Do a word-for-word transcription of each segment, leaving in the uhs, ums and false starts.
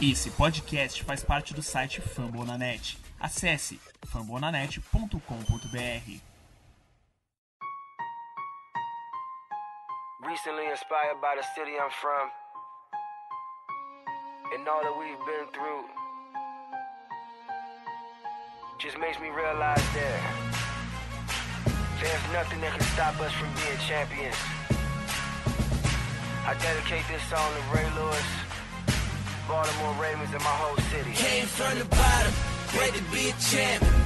Esse podcast faz parte do site FanBonaNet. Acesse fan bona net ponto com ponto b r. Recently inspired by the city I'm from and all that we've been through just makes me realize that there's nothing that can stop us from being champions. I dedicate this song to Ray Lewis, Baltimore Ravens and my whole city. Came from the bottom, great to be a champion.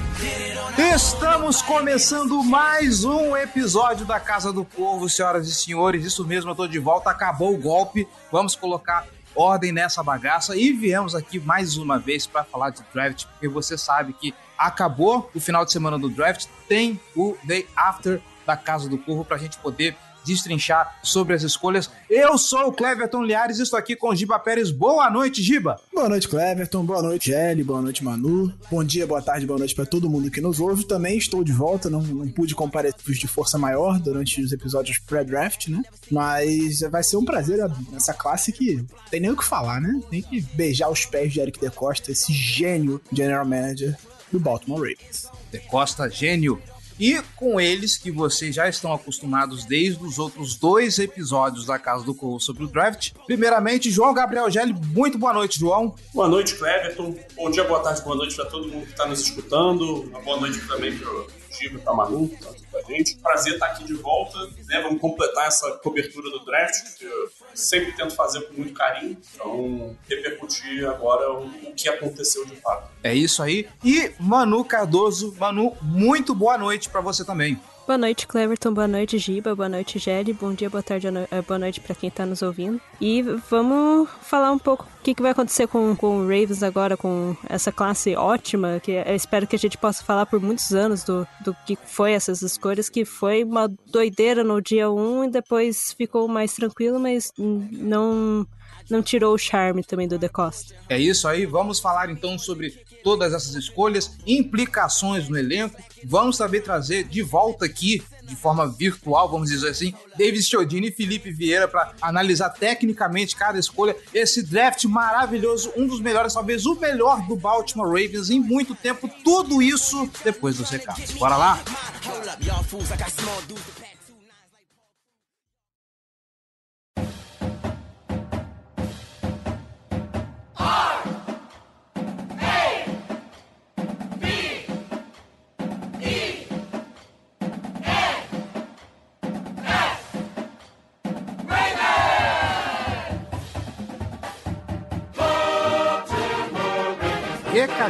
Estamos começando mais um episódio da Casa do Corvo, senhoras e senhores. Isso mesmo, eu tô de volta, acabou o golpe. Vamos colocar ordem nessa bagaça e viemos aqui mais uma vez para falar de draft, porque você sabe que acabou o final de semana do draft, tem o Day After da Casa do Corvo pra gente poder destrinchar sobre as escolhas. Eu sou o Cleverton Linhares e estou aqui com o Giba Pérez. Boa noite, Giba! Boa noite, Cleverton. Boa noite, Gelli. Boa noite, Manu. Bom dia, boa tarde, boa noite para todo mundo que nos ouve. Também estou de volta, não, não pude comparecer de força maior durante os episódios pré-draft, né? Mas vai ser um prazer nessa classe que não tem nem o que falar, né? Tem que beijar os pés de Eric De Costa, esse gênio general manager do Baltimore Ravens. De Costa, gênio! E com eles, que vocês já estão acostumados desde os outros dois episódios da Casa do Corvo sobre o draft. Primeiramente, João Gabriel Gelli. Muito boa noite, João. Boa noite, Cleverton. Bom dia, boa tarde, boa noite para todo mundo que está nos escutando. Uma boa noite também para o Giba, para a Manu, que está aqui com a gente. Prazer estar aqui de volta, né? Vamos completar essa cobertura do draft, que eu sempre tento fazer com muito carinho. Então, repercutir agora o que aconteceu de fato. É isso aí. E Manu Cardozo. Manu, muito boa noite para você também. Boa noite, Cleverton. Boa noite, Giba. Boa noite, Gelli. Bom dia, boa tarde, boa noite para quem tá nos ouvindo. E vamos falar um pouco o que, que vai acontecer com, com o Ravens agora, com essa classe ótima, que eu espero que a gente possa falar por muitos anos do, do que foi essas escolhas, que foi uma doideira no dia um e depois ficou mais tranquilo, mas não... não tirou o charme também do De Costa. É isso aí, vamos falar então sobre todas essas escolhas, implicações no elenco, vamos também trazer de volta aqui, de forma virtual, vamos dizer assim, Deivis Chiodini e Felipe Vieira para analisar tecnicamente cada escolha, esse draft maravilhoso, um dos melhores, talvez o melhor do Baltimore Ravens em muito tempo, tudo isso depois dos recados. Bora lá!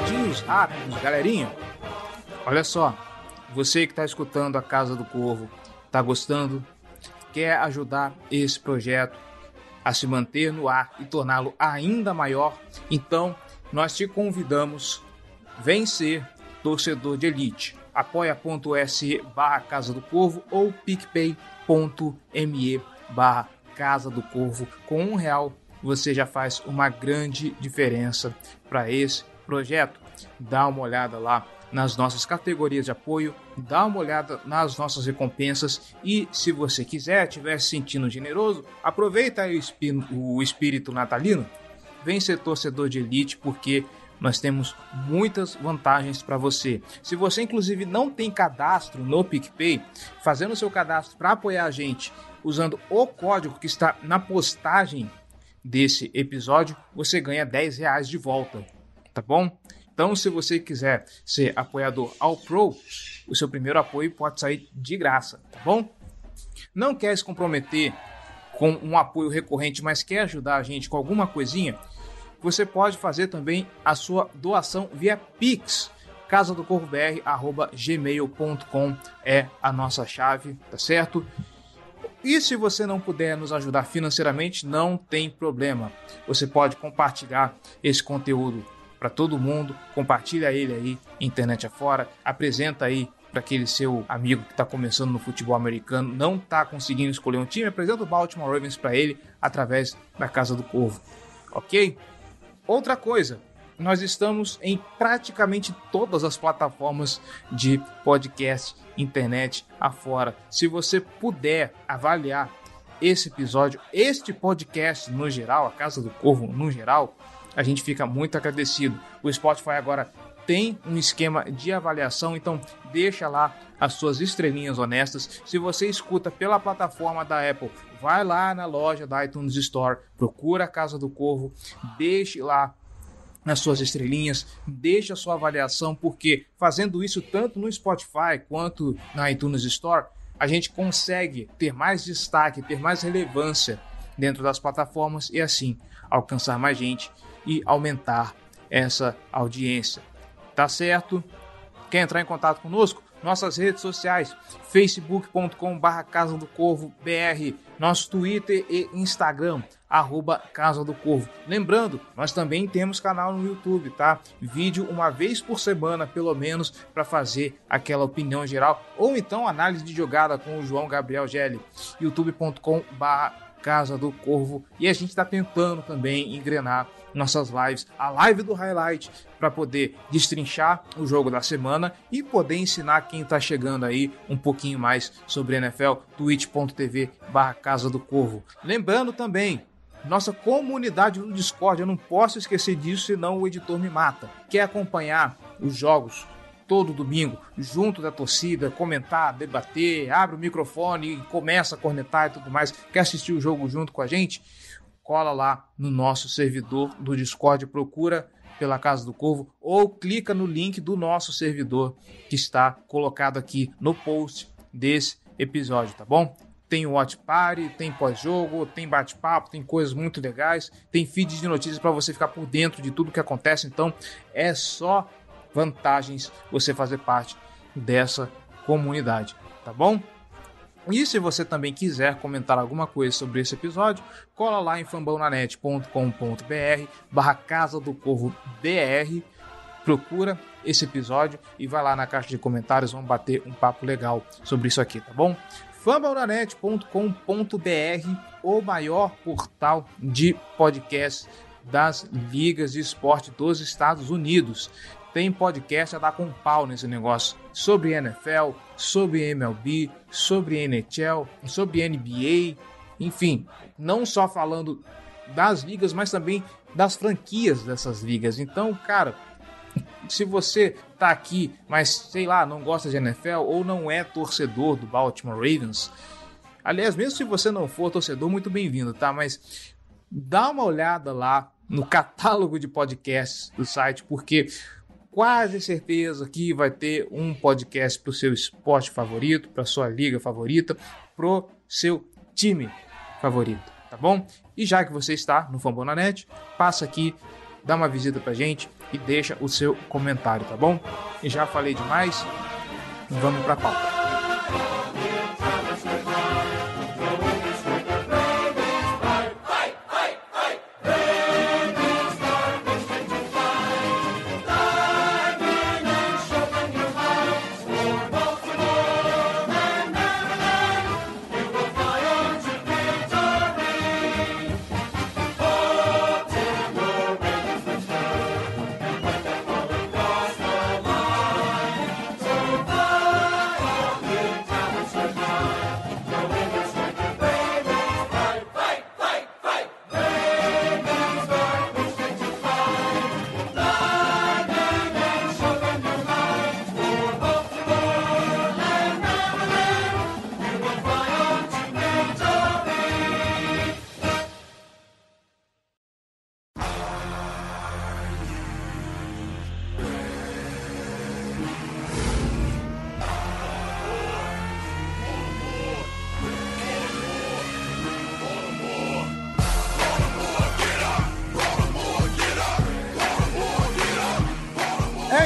Recadinhos rápidos, galerinha. Olha só, você que está escutando a Casa do Corvo, está gostando, quer ajudar esse projeto a se manter no ar e torná-lo ainda maior, então nós te convidamos, vem ser torcedor de elite. apoia.se barra Casa do Corvo ou picpay.me barra Casa do Corvo. Com um real você já faz uma grande diferença para esse projeto. Dá uma olhada lá nas nossas categorias de apoio, dá uma olhada nas nossas recompensas e, se você quiser, estiver se sentindo generoso, aproveita aí o, espí- o espírito natalino, vem ser torcedor de elite, porque nós temos muitas vantagens para você. Se você, inclusive, não tem cadastro no PicPay, fazendo seu cadastro para apoiar a gente, usando o código que está na postagem desse episódio, você ganha dez reais de volta. Tá bom? Então, se você quiser ser apoiador ao Pro, o seu primeiro apoio pode sair de graça, tá bom? Não quer se comprometer com um apoio recorrente, mas quer ajudar a gente com alguma coisinha? Você pode fazer também a sua doação via Pix. casa do corvo b r arroba gmail ponto com é a nossa chave, tá certo? E se você não puder nos ajudar financeiramente, não tem problema. Você pode compartilhar esse conteúdo para todo mundo, compartilha ele aí, internet afora, apresenta aí para aquele seu amigo que está começando no futebol americano, não está conseguindo escolher um time, apresenta o Baltimore Ravens para ele através da Casa do Corvo, ok? Outra coisa, nós estamos em praticamente todas as plataformas de podcast, internet afora. Se você puder avaliar esse episódio, este podcast no geral, a Casa do Corvo no geral, a gente fica muito agradecido. O Spotify agora tem um esquema de avaliação, então deixa lá as suas estrelinhas honestas. Se você escuta pela plataforma da Apple, vai lá na loja da iTunes Store, procura a Casa do Corvo, deixe lá nas suas estrelinhas, deixe a sua avaliação, porque fazendo isso tanto no Spotify quanto na iTunes Store, a gente consegue ter mais destaque, ter mais relevância dentro das plataformas e assim alcançar mais gente e aumentar essa audiência. Tá certo? Quer entrar em contato conosco? Nossas redes sociais, facebook ponto com barra Casa do Corvo B R, nosso Twitter e Instagram, arroba Casa do Corvo. Lembrando, nós também temos canal no YouTube, tá? Vídeo uma vez por semana, pelo menos, para fazer aquela opinião geral, ou então análise de jogada com o João Gabriel Gelli, youtube ponto com barra Casa do Corvo. E a gente está tentando também engrenar nossas lives, a live do highlight, para poder destrinchar o jogo da semana e poder ensinar quem está chegando aí um pouquinho mais sobre N F L, twitch ponto tv barra Casa do Corvo. Lembrando também, nossa comunidade no Discord, eu não posso esquecer disso, senão o editor me mata. Quer acompanhar os jogos todo domingo, junto da torcida, comentar, debater, abre o microfone e começa a cornetar e tudo mais, quer assistir o jogo junto com a gente? Cola lá no nosso servidor do Discord, procura pela Casa do Corvo ou clica no link do nosso servidor que está colocado aqui no post desse episódio, tá bom? Tem watch party, tem pós-jogo, tem bate-papo, tem coisas muito legais, tem feed de notícias para você ficar por dentro de tudo que acontece, então é só vantagens você fazer parte dessa comunidade, tá bom? E se você também quiser comentar alguma coisa sobre esse episódio, cola lá em fan bona net ponto com ponto b r, barra Casa do Corvo B R, procura esse episódio e vai lá na caixa de comentários, vamos bater um papo legal sobre isso aqui, tá bom? fan bona net ponto com ponto b r, o maior portal de podcasts das ligas de esporte dos Estados Unidos. Tem podcast a dar com pau nesse negócio, sobre N F L, sobre M L B, sobre N H L, sobre N B A, enfim, não só falando das ligas, mas também das franquias dessas ligas. Então, cara, se você tá aqui, mas sei lá, não gosta de N F L ou não é torcedor do Baltimore Ravens, aliás, mesmo se você não for torcedor, muito bem-vindo, tá? Mas dá uma olhada lá no catálogo de podcasts do site, porque quase certeza que vai ter um podcast para o seu esporte favorito, para a sua liga favorita, para o seu time favorito, tá bom? E já que você está no FanBonaNet, passa aqui, dá uma visita para a gente e deixa o seu comentário, tá bom? E já falei demais, vamos para a pauta.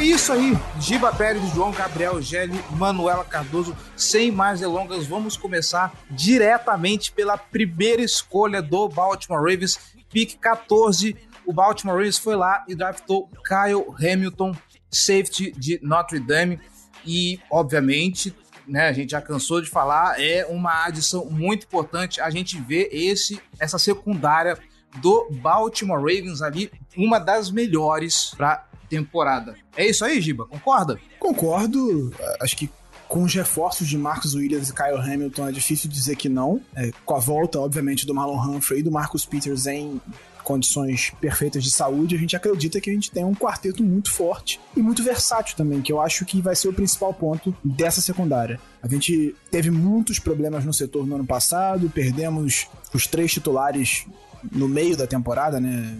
Isso aí, Giba Pérez, João Gabriel Gelli, Manuela Cardozo, sem mais delongas, vamos começar diretamente pela primeira escolha do Baltimore Ravens, pick quatorze, o Baltimore Ravens foi lá e draftou Kyle Hamilton, safety de Notre Dame, e obviamente, né, a gente já cansou de falar, é uma adição muito importante, a gente vê esse, essa secundária do Baltimore Ravens ali, uma das melhores para temporada. É isso aí, Giba? Concorda? Concordo. Acho que com os reforços de Marcus Williams e Kyle Hamilton é difícil dizer que não. É, com a volta, obviamente, do Marlon Humphrey e do Marcus Peters em condições perfeitas de saúde, a gente acredita que a gente tem um quarteto muito forte e muito versátil também, que eu acho que vai ser o principal ponto dessa secundária. A gente teve muitos problemas no setor no ano passado, perdemos os três titulares no meio da temporada, né?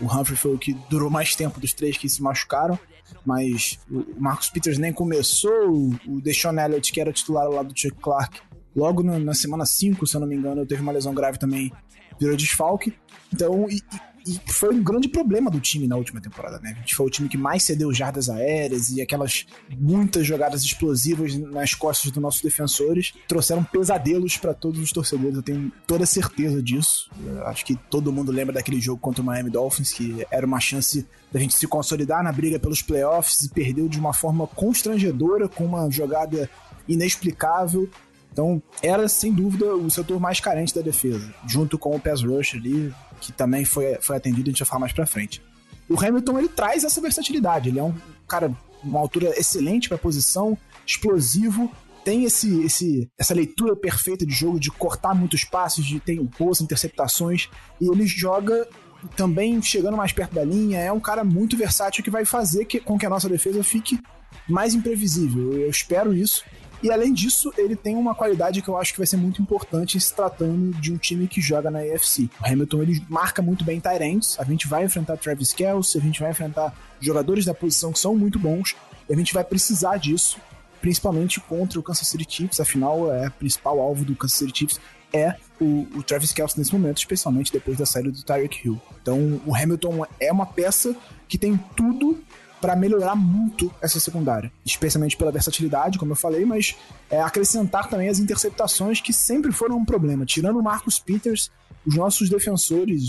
O Humphrey foi o que durou mais tempo dos três que se machucaram, mas o Marcus Peters nem começou, o Deshaun Elliott, que era titular ao lado do Chuck Clark, logo no, na semana cinco, se eu não me engano, teve uma lesão grave também, virou desfalque. Então, e, e foi um grande problema do time na última temporada, né? A gente foi o time que mais cedeu jardas aéreas e aquelas muitas jogadas explosivas nas costas dos nossos defensores trouxeram pesadelos para todos os torcedores, eu tenho toda certeza disso. Eu acho que todo mundo lembra daquele jogo contra o Miami Dolphins, que era uma chance da gente se consolidar na briga pelos playoffs e perdeu de uma forma constrangedora com uma jogada inexplicável. Então, era, sem dúvida, o setor mais carente da defesa, junto com o pass rush ali, que também foi, foi atendido, a gente vai falar mais pra frente. O Hamilton, ele traz essa versatilidade, ele é um cara, uma altura excelente pra posição, explosivo, tem esse, esse, essa leitura perfeita de jogo, de cortar muitos passes, de ter boas interceptações, e ele joga também chegando mais perto da linha, é um cara muito versátil que vai fazer que, com que a nossa defesa fique mais imprevisível, eu espero isso. E além disso, ele tem uma qualidade que eu acho que vai ser muito importante se tratando de um time que joga na A F C. O Hamilton, ele marca muito bem tight ends, a gente vai enfrentar Travis Kelce, a gente vai enfrentar jogadores da posição que são muito bons, e a gente vai precisar disso, principalmente contra o Kansas City Chiefs, afinal, é o principal alvo do Kansas City Chiefs é o, o Travis Kelce nesse momento, especialmente depois da saída do Tyreek Hill. Então, o Hamilton é uma peça que tem tudo para melhorar muito essa secundária, especialmente pela versatilidade, como eu falei, mas é, acrescentar também as interceptações que sempre foram um problema. Tirando o Marcus Peters, os nossos defensores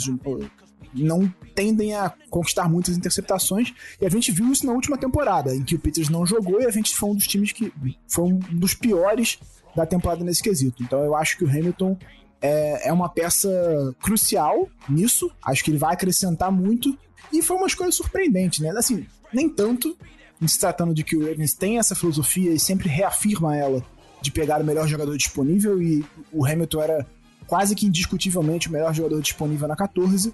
não tendem a conquistar muitas interceptações, e a gente viu isso na última temporada, em que o Peters não jogou e a gente foi um dos times que foi um dos piores da temporada nesse quesito. Então eu acho que o Hamilton é, é uma peça crucial nisso, acho que ele vai acrescentar muito, e foi uma escolha surpreendente, né? Assim, nem tanto, se tratando de que o Ravens tem essa filosofia e sempre reafirma ela de pegar o melhor jogador disponível, e o Hamilton era quase que indiscutivelmente o melhor jogador disponível na catorze,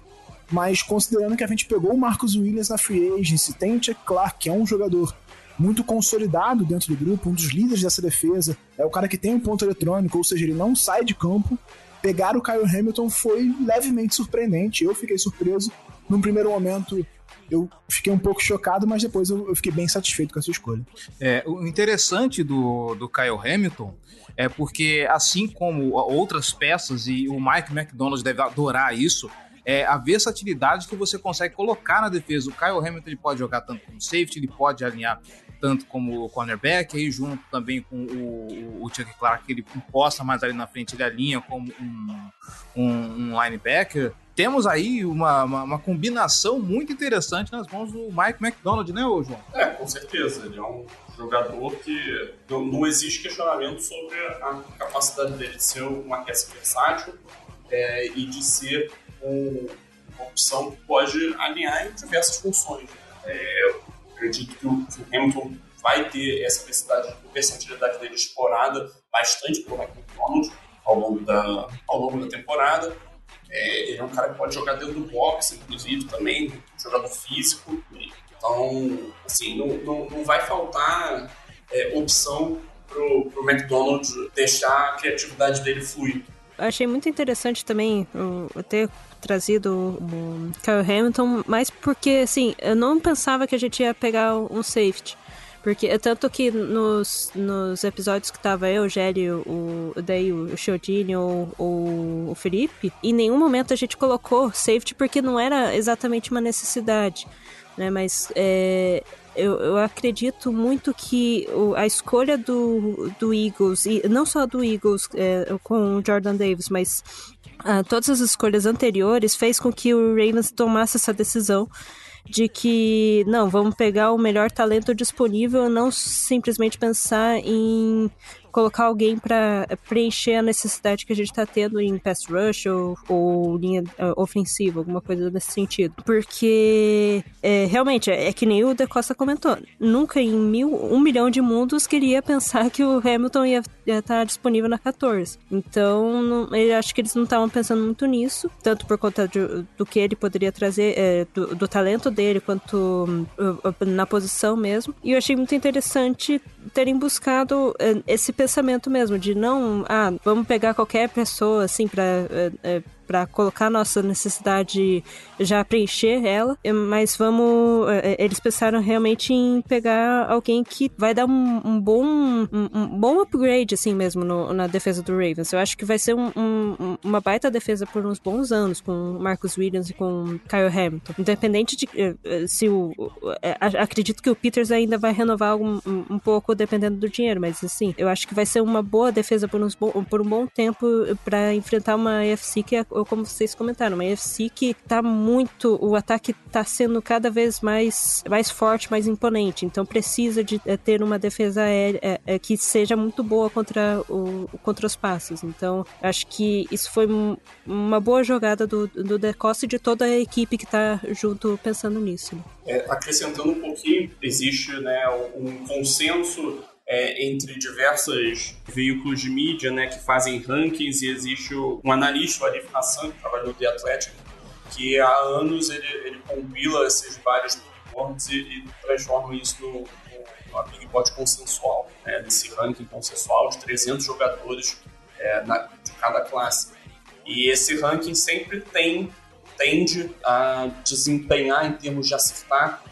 mas considerando que a gente pegou o Marcus Williams na free agency, tem o Chuck Clark, que é um jogador muito consolidado dentro do grupo, um dos líderes dessa defesa, é o cara que tem um ponto eletrônico, ou seja, ele não sai de campo, pegar o Kyle Hamilton foi levemente surpreendente, eu fiquei surpreso, num primeiro momento eu fiquei um pouco chocado, mas depois eu fiquei bem satisfeito com essa escolha. É, o interessante do, do Kyle Hamilton é porque, assim como outras peças, e o Mike Macdonald deve adorar isso, é a versatilidade que você consegue colocar na defesa. O Kyle Hamilton ele pode jogar tanto como safety, ele pode alinhar tanto como cornerback, aí junto também com o, o Chuck Clark, que ele imposta mais ali na frente, ele alinha como um, um, um linebacker. Temos aí uma, uma, uma combinação muito interessante nas mãos do Mike Macdonald, né, ô João? É, com certeza. Ele é um jogador que não, não existe questionamento sobre a capacidade dele de ser uma peça versátil é, e de ser um, uma opção que pode alinhar em diversas funções. É, eu acredito que o, que o Hamilton vai ter essa versatilidade dele explorada bastante pelo Mike Macdonald ao longo da, ao longo da temporada. É, ele é um cara que pode jogar dentro do boxe, inclusive, também, jogador físico. Então, assim, não, não, não vai faltar é, opção pro, pro Macdonald deixar a criatividade dele fluir. Achei muito interessante também eu ter trazido o Kyle Hamilton, mas porque, assim, eu não pensava que a gente ia pegar um safety. Porque, tanto que nos, nos episódios que tava eu, o Gelli, o, daí o Chiodini ou o, o Felipe, em nenhum momento a gente colocou safety porque não era exatamente uma necessidade, né? Mas é, eu, eu acredito muito que o, a escolha do, do Eagles, e não só do Eagles é, com o Jordan Davis, mas ah, todas as escolhas anteriores fez com que o Ravens tomasse essa decisão de que, não, vamos pegar o melhor talento disponível, não simplesmente pensar em colocar alguém para preencher a necessidade que a gente tá tendo em pass rush ou, ou linha uh, ofensiva, alguma coisa nesse sentido. Porque é, realmente, é, é que nem o De Costa comentou, nunca em mil, um milhão de mundos queria pensar que o Hamilton ia estar tá disponível na quatorze. Então, não, eu acho que eles não estavam pensando muito nisso, tanto por conta de, do que ele poderia trazer, é, do, do talento dele, quanto uh, na posição mesmo. E eu achei muito interessante terem buscado uh, esse pensamento mesmo, de não, ah, vamos pegar qualquer pessoa, assim, pra... Uh, uh, para colocar nossa necessidade, já preencher ela, mas vamos, eles pensaram realmente em pegar alguém que vai dar um, um bom um, um bom upgrade assim mesmo no, na defesa do Ravens. Eu acho que vai ser um, um, uma baita defesa por uns bons anos, com Marcus Williams e com Kyle Hamilton, independente de se o, acredito que o Peters ainda vai renovar um, um pouco dependendo do dinheiro, mas assim, eu acho que vai ser uma boa defesa por, uns bo, por um bom tempo para enfrentar uma A F C que é, como vocês comentaram, uma A F C que tá muito, o ataque tá sendo cada vez mais, mais forte, mais imponente, então precisa de é, ter uma defesa aérea é, é, que seja muito boa contra, o, contra os passes. Então acho que isso foi um, uma boa jogada do, do De Costa e de toda a equipe que tá junto pensando nisso, né? É, acrescentando um pouquinho, existe, né, um consenso É, entre diversos veículos de mídia, né, que fazem rankings, e existe um analista, o Arif Hassan, que trabalha no The Athletic, que há anos ele, ele compila esses vários big boards e, e transforma isso no, no, numa big board consensual, né, desse ranking consensual de trezentos jogadores é, na, de cada classe. E esse ranking sempre tem, tende a desempenhar, em termos de acertar,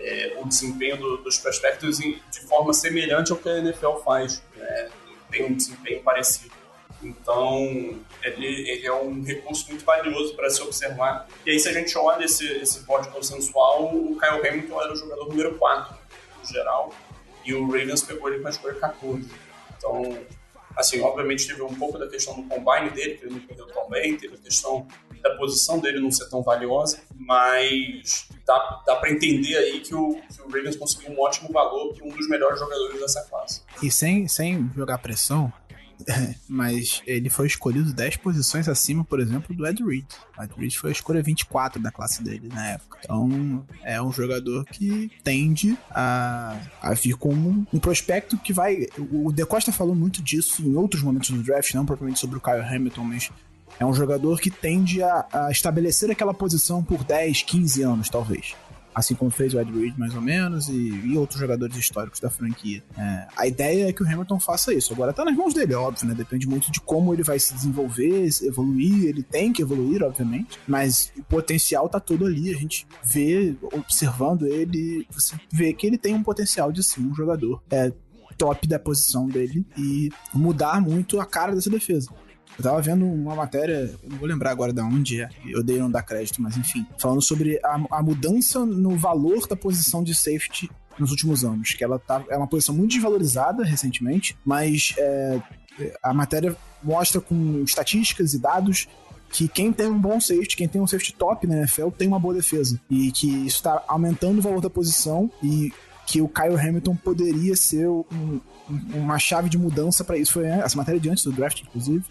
É, o desempenho do, dos prospectos em, de forma semelhante ao que a N F L faz, né? Tem um desempenho parecido. Então, ele, ele é um recurso muito valioso para se observar. E aí, se a gente olha esse, esse board consensual, o Kyle Hamilton era o jogador número quatro, no geral, e o Ravens pegou ele para a escolha quatorze. Então, assim, obviamente teve um pouco da questão do combine dele, que ele não perdeu tão bem, teve a questão da posição dele não ser tão valiosa, mas dá, dá para entender aí que o, que o Ravens conseguiu um ótimo valor e um dos melhores jogadores dessa classe. E sem, sem jogar pressão, mas ele foi escolhido dez posições acima, por exemplo, do Ed Reed. O Ed Reed foi a escolha vinte e quatro da classe dele na época. Então é um jogador que tende a, a vir como um prospecto que vai... O De Costa falou muito disso em outros momentos do draft, não propriamente sobre o Kyle Hamilton, mas é um jogador que tende a, a estabelecer aquela posição por dez, quinze anos, talvez. Assim como fez o Ed Reed, mais ou menos, e, e outros jogadores históricos da franquia. É, a ideia é que o Hamilton faça isso. Agora, tá nas mãos dele, óbvio, né? Depende muito de como ele vai se desenvolver, evoluir. Ele tem que evoluir, obviamente, mas o potencial tá todo ali. A gente vê, observando ele, você vê que ele tem um potencial de ser um jogador é, top da posição dele e mudar muito a cara dessa defesa. Eu tava vendo uma matéria, eu não vou lembrar agora de onde é, eu dei não dar crédito, mas enfim, falando sobre a, a mudança no valor da posição de safety nos últimos anos, que ela tá, é uma posição muito desvalorizada recentemente, mas é, a matéria mostra com estatísticas e dados que quem tem um bom safety, quem tem um safety top na N F L, tem uma boa defesa, e que isso tá aumentando o valor da posição, e que o Kyle Hamilton poderia ser um, uma chave de mudança pra isso. Foi essa matéria de antes do draft, inclusive.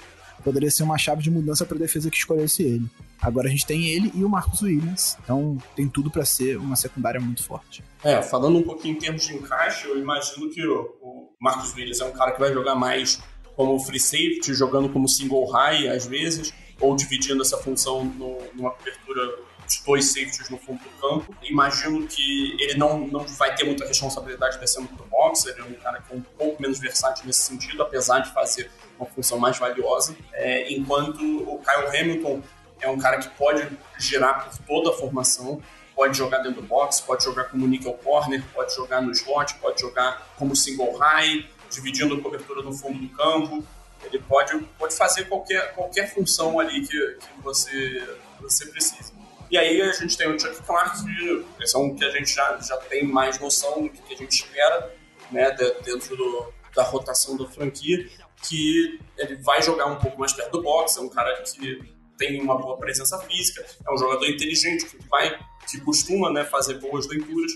Poderia ser uma chave de mudança para a defesa que escolhesse ele. Agora a gente tem ele e o Marcus Williams, então tem tudo para ser uma secundária muito forte. É, falando um pouquinho em termos de encaixe, eu imagino que o, o Marcus Williams é um cara que vai jogar mais como free safety, jogando como single high às vezes, ou dividindo essa função no, numa cobertura de dois safeties no fundo do campo. Imagino que ele não, não vai ter muita responsabilidade descendo pro box, ele é um cara que é um pouco menos versátil nesse sentido, apesar de fazer uma função mais valiosa, é, enquanto o Kyle Hamilton é um cara que pode girar por toda a formação, pode jogar dentro do box, pode jogar como nickel corner, pode jogar no slot, pode jogar como single high, dividindo a cobertura no fundo do campo, ele pode, pode fazer qualquer, qualquer função ali que, que você, você precisa. E aí a gente tem o Chuck Clark, que é um que a gente já, já tem mais noção do que a gente espera, né, dentro do, da rotação da franquia, que ele vai jogar um pouco mais perto do boxe, é um cara que tem uma boa presença física, é um jogador inteligente que vai, que costuma, né, fazer boas leituras,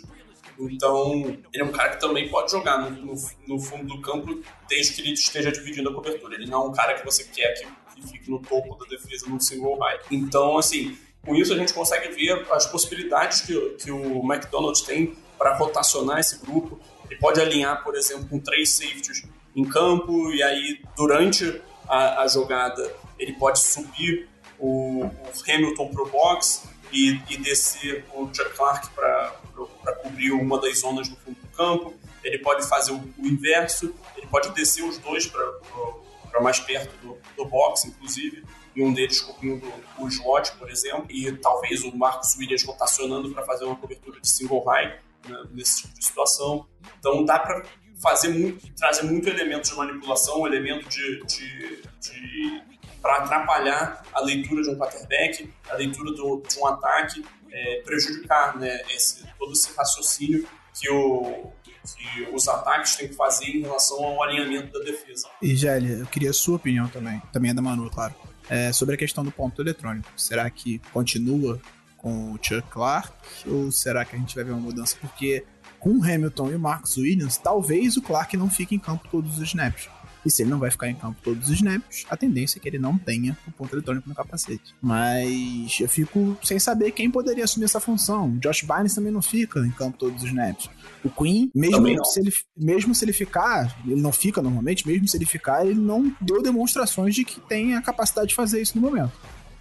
Então, ele é um cara que também pode jogar no, no, no fundo do campo desde que ele esteja dividindo a cobertura. Ele não é um cara que você quer que, que fique no topo da defesa no single high. Então, assim, com isso a gente consegue ver as possibilidades que, que o Macdonald tem para rotacionar esse grupo. Ele pode alinhar, por exemplo, com três safeties em campo e aí, durante a, a jogada, ele pode subir o, o Hamilton pro box e, e descer o Chuck Clark para para cobrir uma das zonas no fundo do campo. Ele pode fazer o, o inverso, ele pode descer os dois para mais perto do, do box, inclusive, e um deles cobrindo o slot, por exemplo, e talvez o Marcus Williams rotacionando para fazer uma cobertura de single high, né, nesse tipo de situação. Então dá para fazer muito, trazer muito elemento de manipulação, elemento de, de, de para atrapalhar a leitura de um quarterback, a leitura do, de um ataque, é, prejudicar, né, esse, todo esse raciocínio que, o, que os ataques têm que fazer em relação ao alinhamento da defesa. E, Gelli, eu queria a sua opinião também, também é da Manu, claro, é, sobre a questão do ponto eletrônico. Será que continua com o Chuck Clark ou será que a gente vai ver uma mudança? Porque com o Hamilton e o Marcus Williams, talvez o Clark não fique em campo todos os snaps. E se ele não vai ficar em campo todos os snaps, a tendência é que ele não tenha o ponto eletrônico no capacete. Mas eu fico sem saber quem poderia assumir essa função. O Josh Barnes também não fica em campo todos os snaps. O Quinn, mesmo se, ele, mesmo se ele ficar, ele não fica normalmente, mesmo se ele ficar, ele não deu demonstrações de que tem a capacidade de fazer isso no momento.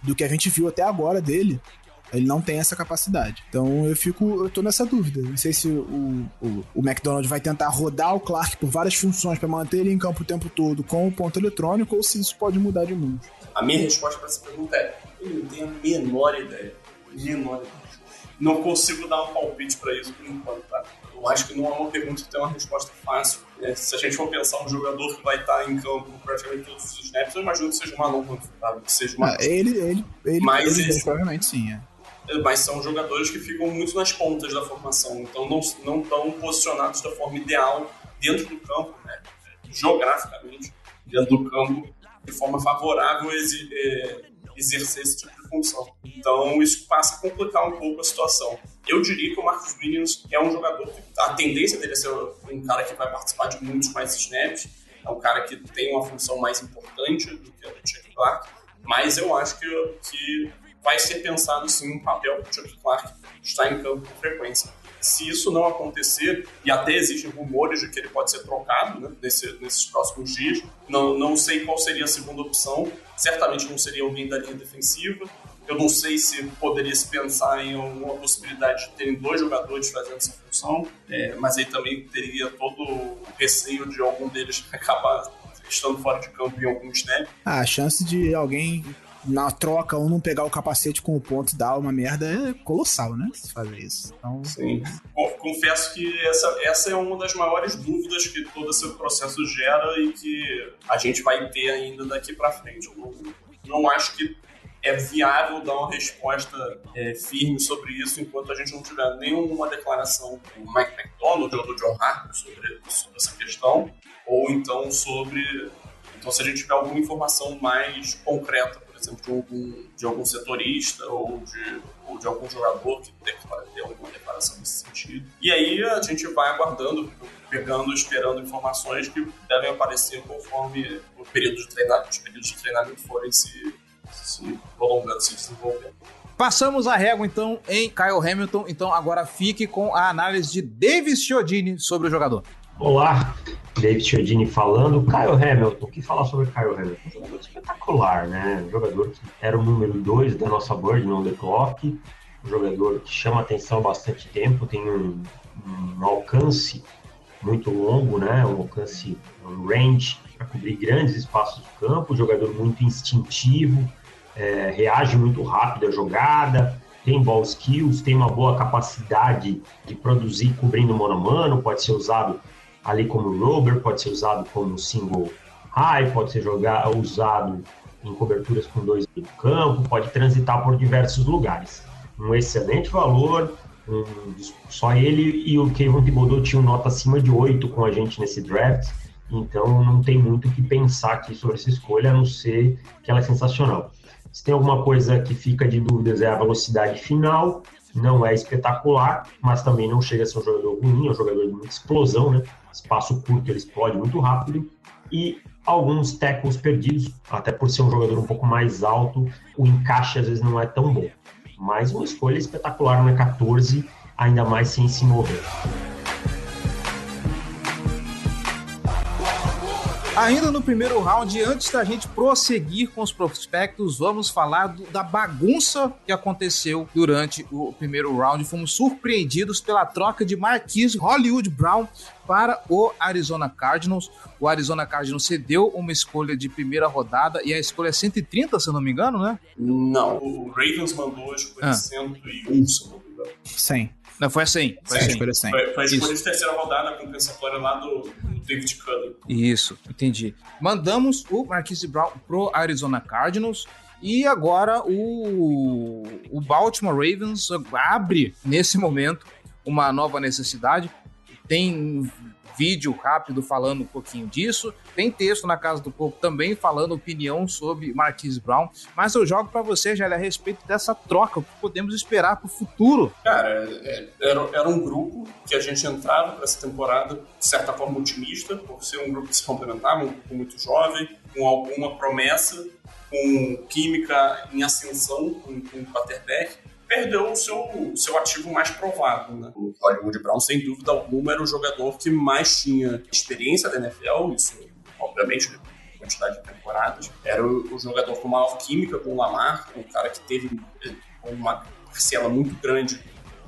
Do que a gente viu até agora dele, ele não tem essa capacidade. Então eu fico, eu tô nessa dúvida. Não sei se o, o, o Macdonald vai tentar rodar o Clark por várias funções para manter ele em campo o tempo todo com o ponto eletrônico ou se isso pode mudar de mundo. A minha resposta para essa pergunta é: eu não tenho a menor ideia. Menor ideia. Não consigo dar um palpite para isso por enquanto, tá? Eu acho que não é uma pergunta que tem uma resposta fácil. É, se a gente for pensar um jogador que vai estar em campo praticamente todos os snaps, eu imagino que seja uma longa, que seja uma... Ah, ele, ele, ele, Mas ele, ele provavelmente sim, é. Mas são jogadores que ficam muito nas pontas da formação, então não, não estão posicionados da forma ideal dentro do campo, né? Geograficamente, dentro do campo, de forma favorável a exercer esse tipo de função. Então isso passa a complicar um pouco a situação. Eu diria que o Marcus Williams é um jogador que a tendência dele é ser um cara que vai participar de muitos mais snaps, é um cara que tem uma função mais importante do que a do Chuck Clark, mas eu acho que... que vai ser pensado, sim, um papel para o Chuck Clark estar em campo com frequência. Se isso não acontecer, e até existem rumores de que ele pode ser trocado, né, nesse, nesses próximos dias, não, não sei qual seria a segunda opção, certamente não seria alguém da linha defensiva, eu não sei se poderia se pensar em alguma possibilidade de terem dois jogadores fazendo essa função, é, mas aí também teria todo o receio de algum deles acabar estando fora de campo em algum snap. Ah, a chance de alguém... na troca ou não pegar o capacete com o ponto dá uma merda é colossal, né? Se fazer isso. Então... Sim. Bom, confesso que essa, essa é uma das maiores dúvidas que todo esse processo gera e que a gente vai ter ainda daqui pra frente. Eu não, não acho que é viável dar uma resposta é, firme sobre isso enquanto a gente não tiver nenhuma declaração do Mike Macdonald ou do John Harbaugh sobre, sobre essa questão, ou então sobre... Então, se a gente tiver alguma informação mais concreta, exemplo, de algum, de algum setorista ou de, ou de algum jogador que tem que ter alguma declaração nesse sentido. E aí a gente vai aguardando, pegando, esperando informações que devem aparecer conforme o período de treinamento, os períodos de treinamento forem se, se prolongando, se desenvolvendo. Passamos a régua, então, em Kyle Hamilton. Então, agora fique com a análise de Deivis Chiodini sobre o jogador. Olá, David Chiodini falando. Kyle Hamilton, o que falar sobre Kyle Hamilton? Um jogador espetacular, né? Um jogador que era o número dois da nossa Bird on the Clock, um jogador que chama atenção há bastante tempo, tem um, um alcance muito longo, né? Um alcance, um range para cobrir grandes espaços do campo, um jogador muito instintivo, é, reage muito rápido à jogada, tem ball skills, tem uma boa capacidade de produzir cobrindo mano a mano, pode ser usado ali como rover, pode ser usado como single high, pode ser jogar, usado em coberturas com dois no campo, pode transitar por diversos lugares. Um excelente valor, um, só ele e o Kayvon Thibodeau tinham nota acima de oito com a gente nesse draft, então não tem muito o que pensar aqui sobre essa escolha, a não ser que ela é sensacional. Se tem alguma coisa que fica de dúvidas é a velocidade final, não é espetacular, mas também não chega a ser um jogador ruim, é um jogador de muita explosão, né? Espaço curto, ele explode muito rápido, e alguns tackles perdidos, até por ser um jogador um pouco mais alto, o encaixe às vezes não é tão bom. Mas uma escolha espetacular na catorze, ainda mais sem se mover. Ainda no primeiro round, antes da gente prosseguir com os prospectos, vamos falar do, da bagunça que aconteceu durante o primeiro round. Fomos surpreendidos pela troca de Marquise Hollywood Brown para o Arizona Cardinals. O Arizona Cardinals cedeu uma escolha de primeira rodada, e a escolha é cento e trinta, se eu não me engano, né? Não. O Ravens mandou a escolha ah. cento e um, se eu não me engano. cem. Não, foi assim. Foi assim. Foi, foi, foi a escolha de terceira rodada compensatória lá do, do David Cutler. Isso, entendi. Mandamos o Marquise Brown pro Arizona Cardinals, e agora o, o Baltimore Ravens abre, nesse momento, uma nova necessidade. Tem um vídeo rápido falando um pouquinho disso, tem texto na Casa do Corvo também falando opinião sobre Marquise Brown, mas eu jogo para você, Gelli, a respeito dessa troca, o que podemos esperar pro futuro? Cara, era, era um grupo que a gente entrava para essa temporada de certa forma otimista, por ser um grupo que se complementava, um grupo muito jovem, com alguma promessa, com química em ascensão, com, com quarterback. Perdeu o seu, seu ativo mais provado, né? O Hollywood Brown, sem dúvida alguma, era o jogador que mais tinha experiência da N F L, isso, obviamente, quantidade de temporadas. Era o, o jogador com maior química com o Lamar, um cara que teve uma parcela muito grande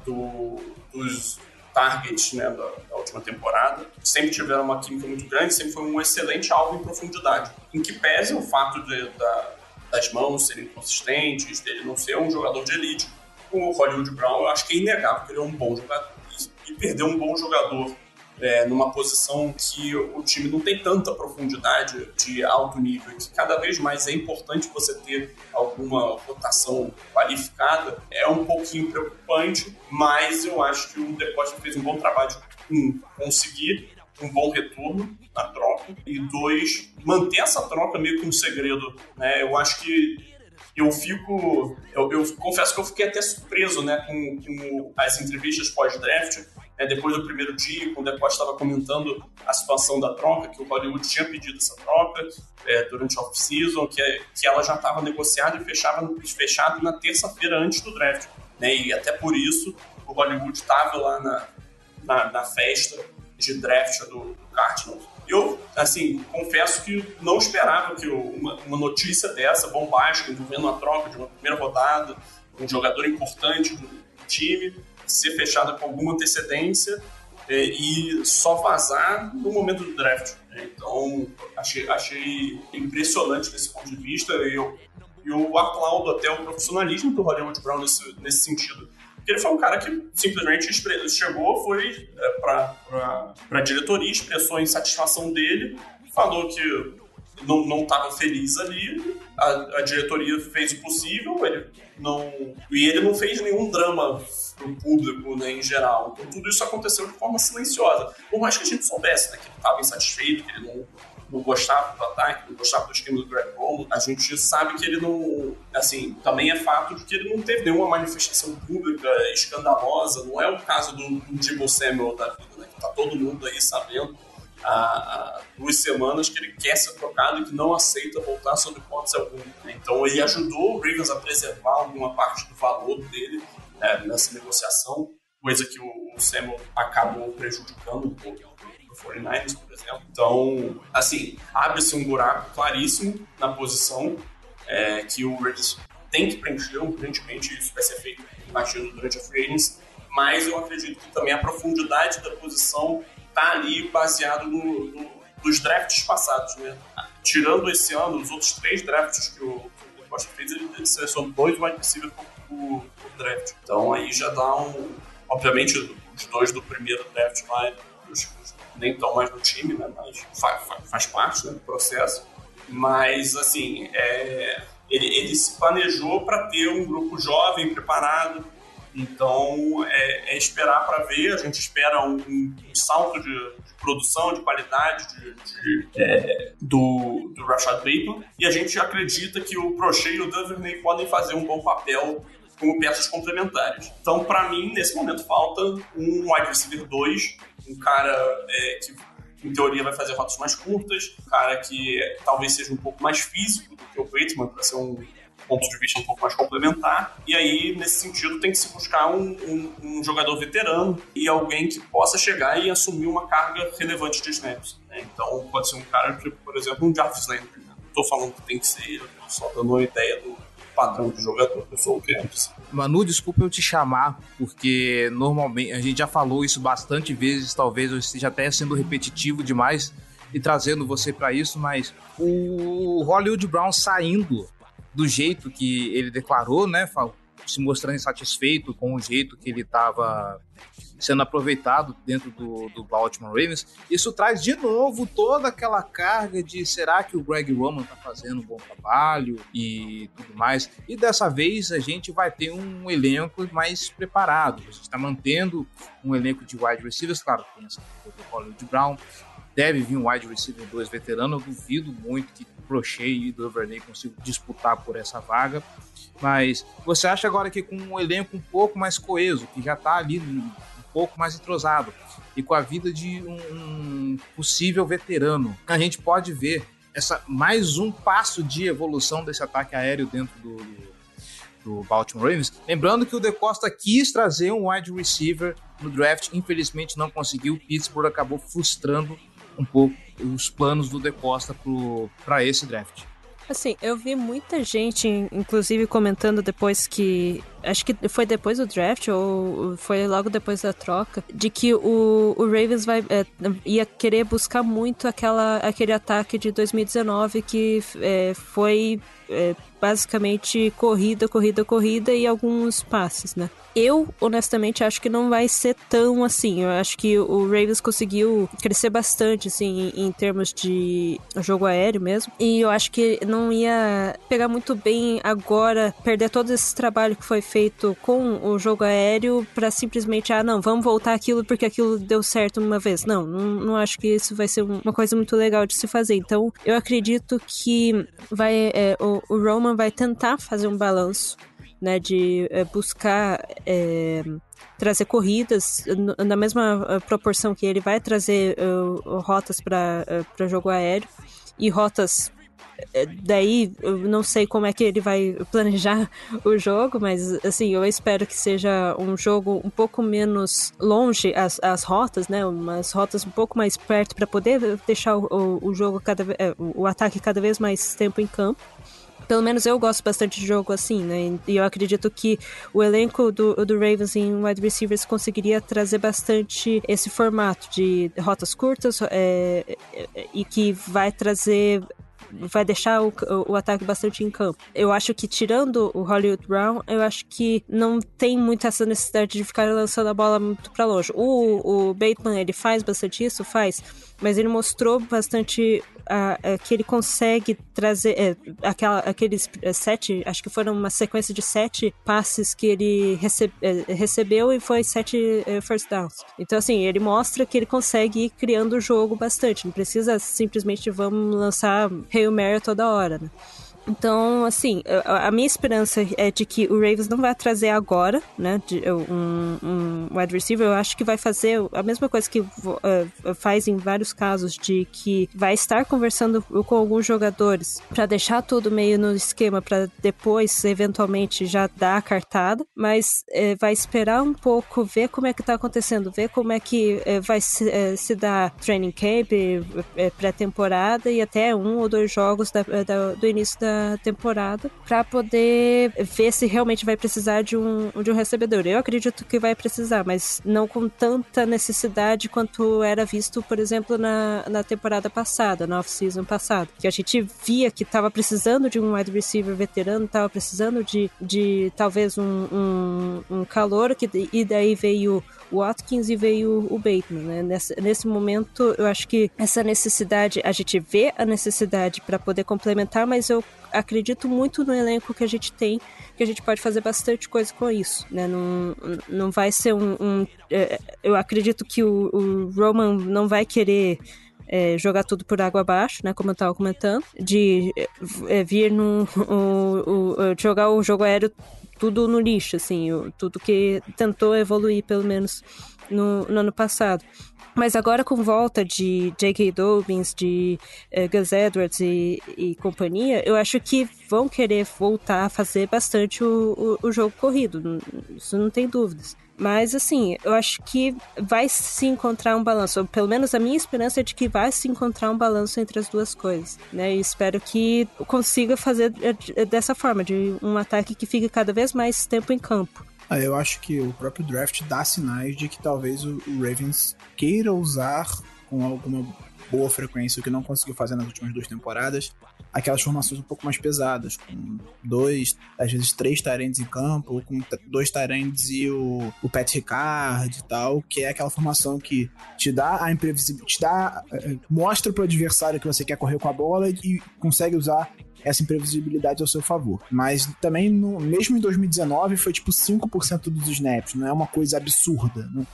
do, dos targets, né, da, da última temporada. Sempre tiveram uma química muito grande, sempre foi um excelente alvo em profundidade, em que pese o fato de, da, das mãos serem consistentes, dele não ser um jogador de elite. O Hollywood Brown, eu acho que é inegável que ele é um bom jogador, e perder um bom jogador é, numa posição que o time não tem tanta profundidade de alto nível, que cada vez mais é importante você ter alguma rotação qualificada, é um pouquinho preocupante, mas eu acho que o De Costa fez um bom trabalho de um, conseguir um bom retorno na troca, e dois, manter essa troca meio que um segredo, né? Eu acho que Eu fico, eu, eu confesso que eu fiquei até surpreso, né, com, com as entrevistas pós-draft, né, depois do primeiro dia, quando o De Costa estava comentando a situação da troca, que o Hollywood tinha pedido essa troca é, durante a off-season, que, que ela já estava negociada e fechava, fechada na terça-feira antes do draft, né, e até por isso o Hollywood estava lá na, na, na festa de draft do, do Cardinals. Eu, assim, confesso que não esperava que eu, uma, uma notícia dessa, bombástica, envolvendo a troca de uma primeira rodada, um jogador importante do time, ser fechada com alguma antecedência é, e só vazar no momento do draft. Né? Então, achei, achei impressionante desse ponto de vista, e eu, eu aplaudo até o profissionalismo do Hollywood Brown nesse, nesse sentido. Porque ele foi um cara que simplesmente chegou, foi para a diretoria, expressou a insatisfação dele, falou que não estava feliz ali, a, a diretoria fez o possível, ele não, e ele não fez nenhum drama pro público, né, em geral. Então tudo isso aconteceu de forma silenciosa. Por mais que a gente soubesse, né, que ele estava insatisfeito, que ele não, não gostava do ataque, não gostava do esquema do Greg Roman, a gente sabe que ele não... Assim, também é fato de que ele não teve nenhuma manifestação pública escandalosa, não é o caso do Debo Samuel da vida, né? Que tá todo mundo aí sabendo há, há duas semanas que ele quer ser trocado e que não aceita voltar sob hipótese alguma. Né? Então ele ajudou o Ravens a preservar alguma parte do valor dele, né, nessa negociação, coisa que o, o Samuel acabou prejudicando um pouco. quarenta e nine, por exemplo. Então, assim, abre-se um buraco claríssimo na posição é, que o Ravens tem que preencher, evidentemente isso vai ser feito, imagino, durante a free agency, mas eu acredito que também a profundidade da posição está ali baseado no, no, nos drafts passados, né? Tirando esse ano, os outros três drafts que o De Costa fez, ele selecionou dois wide receiver por draft. Então, aí já dá um... Obviamente, os dois do primeiro draft lá, os nem tão mais no time, né, mas faz, faz parte, né, do processo, mas assim, é, ele, ele se planejou para ter um grupo jovem, preparado, então é, é esperar para ver, a gente espera um, um salto de, de produção, de qualidade de, de, é, do, do Rashad Bateman, e a gente acredita que o Prochet e o Duvernay podem fazer um bom papel como peças complementares. Então, para mim, nesse momento, falta um wide receiver dois, um cara é, que, em teoria, vai fazer rotas mais curtas, um cara que é, talvez seja um pouco mais físico do que o Bateman, para ser um ponto de vista um pouco mais complementar. E aí, nesse sentido, tem que se buscar um, um, um jogador veterano e alguém que possa chegar e assumir uma carga relevante de snaps, né? Então, pode ser um cara, tipo, por exemplo, um Jarvis Landry. Não estou falando que tem que ser, só dando uma ideia do padrão de jogador que eu sou o que é. Manu, desculpa eu te chamar, porque normalmente a gente já falou isso bastante vezes, talvez eu esteja até sendo repetitivo demais e trazendo você para isso, mas o Hollywood Brown saindo do jeito que ele declarou, né, se mostrando insatisfeito com o jeito que ele estava sendo aproveitado dentro do, do Baltimore Ravens, isso traz de novo toda aquela carga de será que o Greg Roman está fazendo um bom trabalho e tudo mais, e dessa vez a gente vai ter um elenco mais preparado, a gente está mantendo um elenco de wide receivers, claro, tem essa coisa do Hollywood Brown, deve vir um wide receiver dois veterano, eu duvido muito que Prochet e Duvernay consigo disputar por essa vaga, mas você acha agora que com um elenco um pouco mais coeso, que já está ali um pouco mais entrosado, e com a vida de um, um possível veterano, a gente pode ver essa, mais um passo de evolução desse ataque aéreo dentro do, do Baltimore Ravens, lembrando que o De Costa quis trazer um wide receiver no draft, infelizmente não conseguiu, Pittsburgh acabou frustrando um pouco os planos do De Costa para esse draft. Assim, eu vi muita gente, inclusive, comentando depois que... Acho que foi depois do draft, ou foi logo depois da troca, de que o, o Ravens vai, é, ia querer buscar muito aquela, aquele ataque de dois mil e dezenove que é, foi é, basicamente corrida, corrida, corrida e alguns passes, né? Eu, honestamente, acho que não vai ser tão assim. Eu acho que o Ravens conseguiu crescer bastante, assim, em, em termos de jogo aéreo mesmo. E eu acho que não ia pegar muito bem agora, perder todo esse trabalho que foi feito com o jogo aéreo pra simplesmente, ah, não, vamos voltar aquilo porque aquilo deu certo uma vez. Não, não, não acho que isso vai ser uma coisa muito legal de se fazer. Então, eu acredito que vai, é, o, o Roman vai tentar fazer um balanço, né, de é, buscar é, trazer corridas n- na mesma uh, proporção que ele vai trazer uh, rotas para uh, jogo aéreo e rotas, uh, daí eu não sei como é que ele vai planejar o jogo, mas assim, eu espero que seja um jogo um pouco menos longe as, as rotas, né, umas rotas um pouco mais perto para poder deixar o, o, o jogo cada, uh, o ataque cada vez mais tempo em campo. Pelo menos eu gosto bastante de jogo assim, né? E eu acredito que o elenco do, do Ravens em wide receivers conseguiria trazer bastante esse formato de rotas curtas é, e que vai trazer... vai deixar o, o ataque bastante em campo. Eu acho que, tirando o Hollywood Brown, eu acho que não tem muito essa necessidade de ficar lançando a bola muito pra longe. O, o Bateman, ele faz bastante isso? Faz. Mas ele mostrou bastante uh, uh, que ele consegue trazer uh, aquela, aqueles uh, sete, acho que foram uma sequência de sete passes que ele recebe, uh, recebeu e foi sete uh, first downs. Então, assim, ele mostra que ele consegue ir criando o jogo bastante. Não precisa simplesmente, vamos lançar... Hail Mary toda hora, né? Então, assim, a minha esperança é de que o Ravens não vai trazer agora, né, de, um, um wide receiver. Eu acho que vai fazer a mesma coisa que uh, faz em vários casos, de que vai estar conversando com alguns jogadores para deixar tudo meio no esquema, para depois, eventualmente, já dar a cartada, mas uh, vai esperar um pouco, ver como é que tá acontecendo, ver como é que uh, vai se, uh, se dar training camp, uh, pré-temporada e até um ou dois jogos da, da, do início da temporada, para poder ver se realmente vai precisar de um, de um recebedor. Eu acredito que vai precisar, mas não com tanta necessidade quanto era visto, por exemplo, na, na temporada passada, na off-season passada, que a gente via que estava precisando de um wide receiver veterano, estava precisando de, de talvez um, um, um calor, que, e daí veio o Watkins e veio o Bateman, né? Nesse, nesse momento, eu acho que essa necessidade, a gente vê a necessidade para poder complementar, mas eu acredito muito no elenco que a gente tem, que a gente pode fazer bastante coisa com isso, né? Não, não vai ser um... um é, eu acredito que o, o Roman não vai querer é, jogar tudo por água abaixo, né? Como eu estava comentando, de é, vir no... O, o, jogar o jogo aéreo tudo no lixo, assim, tudo que tentou evoluir, pelo menos no, no ano passado. Mas agora, com volta de J K. Dobbins, de eh, Gus Edwards e, e companhia, eu acho que vão querer voltar a fazer bastante o, o, o jogo corrido, isso não tem dúvidas. Mas, assim, eu acho que vai se encontrar um balanço, ou pelo menos a minha esperança é de que vai se encontrar um balanço entre as duas coisas, né? E espero que consiga fazer dessa forma, de um ataque que fique cada vez mais tempo em campo. Eu acho que o próprio draft dá sinais de que talvez o Ravens queira usar com alguma boa frequência, o que não conseguiu fazer nas últimas duas temporadas, aquelas formações um pouco mais pesadas, com dois, às vezes três tight ends em campo, com dois tight ends e o, o Pat Ricard e tal, que é aquela formação que te dá a imprevisibilidade, te dá, mostra para o adversário que você quer correr com a bola e consegue usar essa imprevisibilidade ao seu favor. Mas também, no, mesmo em dois mil e dezenove, foi tipo cinco por cento dos snaps, não é uma coisa absurda, né?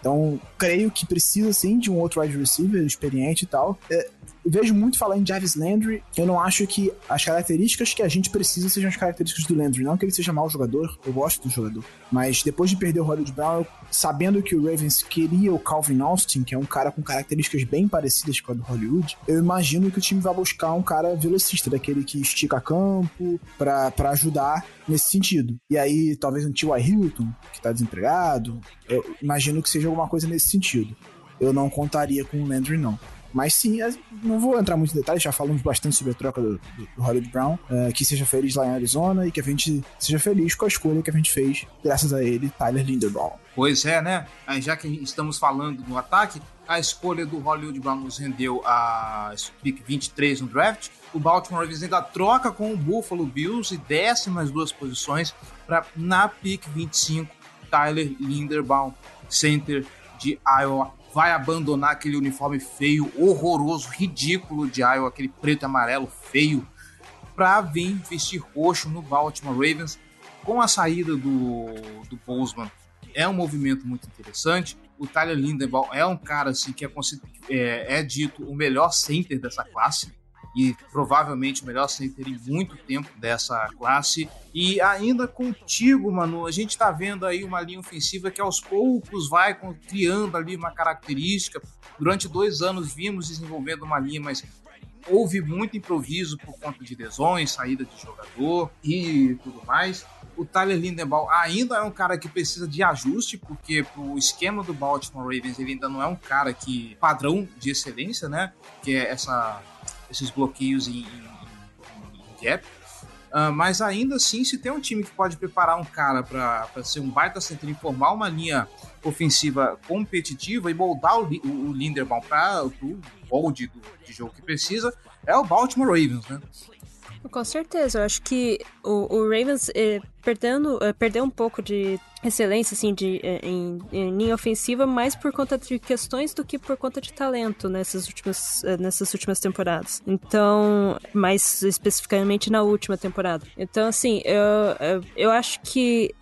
Então, creio que precisa, sim, de um outro wide receiver experiente e tal. É, eu vejo muito falar em Jarvis Landry, que eu não acho que as características que a gente precisa sejam as características do Landry. Não que ele seja mau jogador, eu gosto do jogador. Mas depois de perder o Hollywood Brown, eu, sabendo que o Ravens queria o Calvin Austin, que é um cara com características bem parecidas com a do Hollywood, eu imagino que o time vai buscar um cara velocista, daquele que estica campo, pra, pra ajudar nesse sentido. E aí, talvez um T Y. Hilton, que tá desempregado, eu imagino que seja alguma coisa nesse sentido. Eu não contaria com o Landry, não. Mas sim, não vou entrar muito em detalhes, já falamos bastante sobre a troca do, do, do Hollywood Brown, uh, que seja feliz lá em Arizona e que a gente seja feliz com a escolha que a gente fez, graças a ele, Tyler Linderbaum. Pois é, né? Aí, já que estamos falando do ataque, a escolha do Hollywood Brown nos rendeu a pick vinte e três no draft. O Baltimore Ravens ainda troca com o Buffalo Bills e desce mais duas posições para, na pick vinte e cinco, Tyler Linderbaum, center de Iowa. Vai abandonar aquele uniforme feio, horroroso, ridículo de Iowa, aquele preto e amarelo feio, para vir vestir roxo no Baltimore Ravens com a saída do, do Bozeman. É um movimento muito interessante. O Tyler Linderbaum é um cara assim, que é, é, é dito o melhor center dessa classe e provavelmente o melhor center em muito tempo dessa classe. E ainda contigo, Manu, a gente está vendo aí uma linha ofensiva que aos poucos vai criando ali uma característica. Durante dois anos vimos desenvolvendo uma linha, mas houve muito improviso por conta de lesões, saída de jogador e tudo mais. O Tyler Linderbaum ainda é um cara que precisa de ajuste, porque pro esquema do Baltimore Ravens ele ainda não é um cara que padrão de excelência, né? Que é essa, esses bloqueios em, em, em gap. Uh, mas ainda assim, se tem um time que pode preparar um cara para ser um baita center e formar uma linha ofensiva competitiva e moldar o, o, o Linderbaum para o molde de jogo que precisa, é o Baltimore Ravens, né? Com certeza, eu acho que o, o Ravens eh, perdendo, eh, perdeu um pouco de excelência assim, de, eh, em, em linha ofensiva, mais por conta de questões do que por conta de talento nessas últimas, eh, nessas últimas temporadas. Então, mais especificamente na última temporada. Então, assim, eu, eu acho que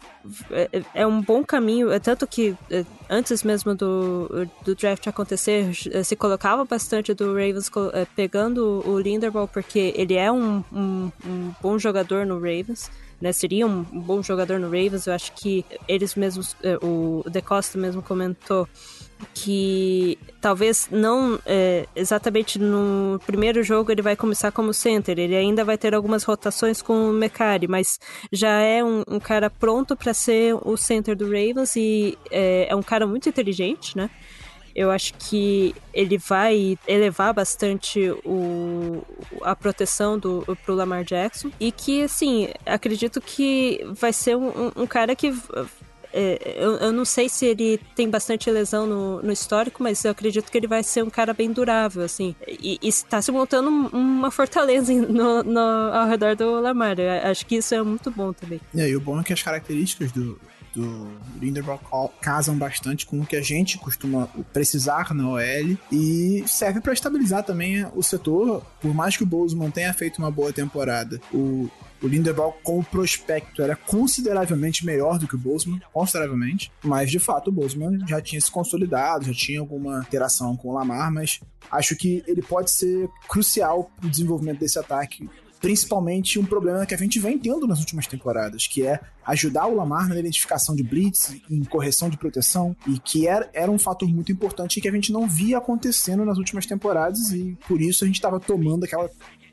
é um bom caminho, tanto que antes mesmo do, do draft acontecer, se colocava bastante do Ravens pegando o Linderbaum, porque ele é um, um, um bom jogador no Ravens, né? Seria um bom jogador no Ravens. Eu acho que eles mesmos, o De Costa mesmo comentou que talvez não é, exatamente no primeiro jogo ele vai começar como center, ele ainda vai ter algumas rotações com o Mecari, mas já é um, um cara pronto para ser o center do Ravens e é, é um cara muito inteligente, né? Eu acho que ele vai elevar bastante o, a proteção do, pro Lamar Jackson e que, assim, acredito que vai ser um, um cara que... Eu, eu não sei se ele tem bastante lesão no, no histórico, mas eu acredito que ele vai ser um cara bem durável, assim. E está se montando uma fortaleza no, no, ao redor do Lamar. Eu acho que isso é muito bom também. E aí, o bom é que as características do, do Linderbaum casam bastante com o que a gente costuma precisar na O L e serve para estabilizar também o setor. Por mais que o Bozeman tenha feito uma boa temporada, o O Linderbaum, como prospecto, era consideravelmente melhor do que o Bozeman, consideravelmente, mas de fato o Bozeman já tinha se consolidado, já tinha alguma interação com o Lamar, mas acho que ele pode ser crucial para o desenvolvimento desse ataque principalmente um problema que a gente vem tendo nas últimas temporadas, que é ajudar o Lamar na identificação de blitz, em correção de proteção, e que era, era um fator muito importante que a gente não via acontecendo nas últimas temporadas, e por isso a gente estava tomando aquela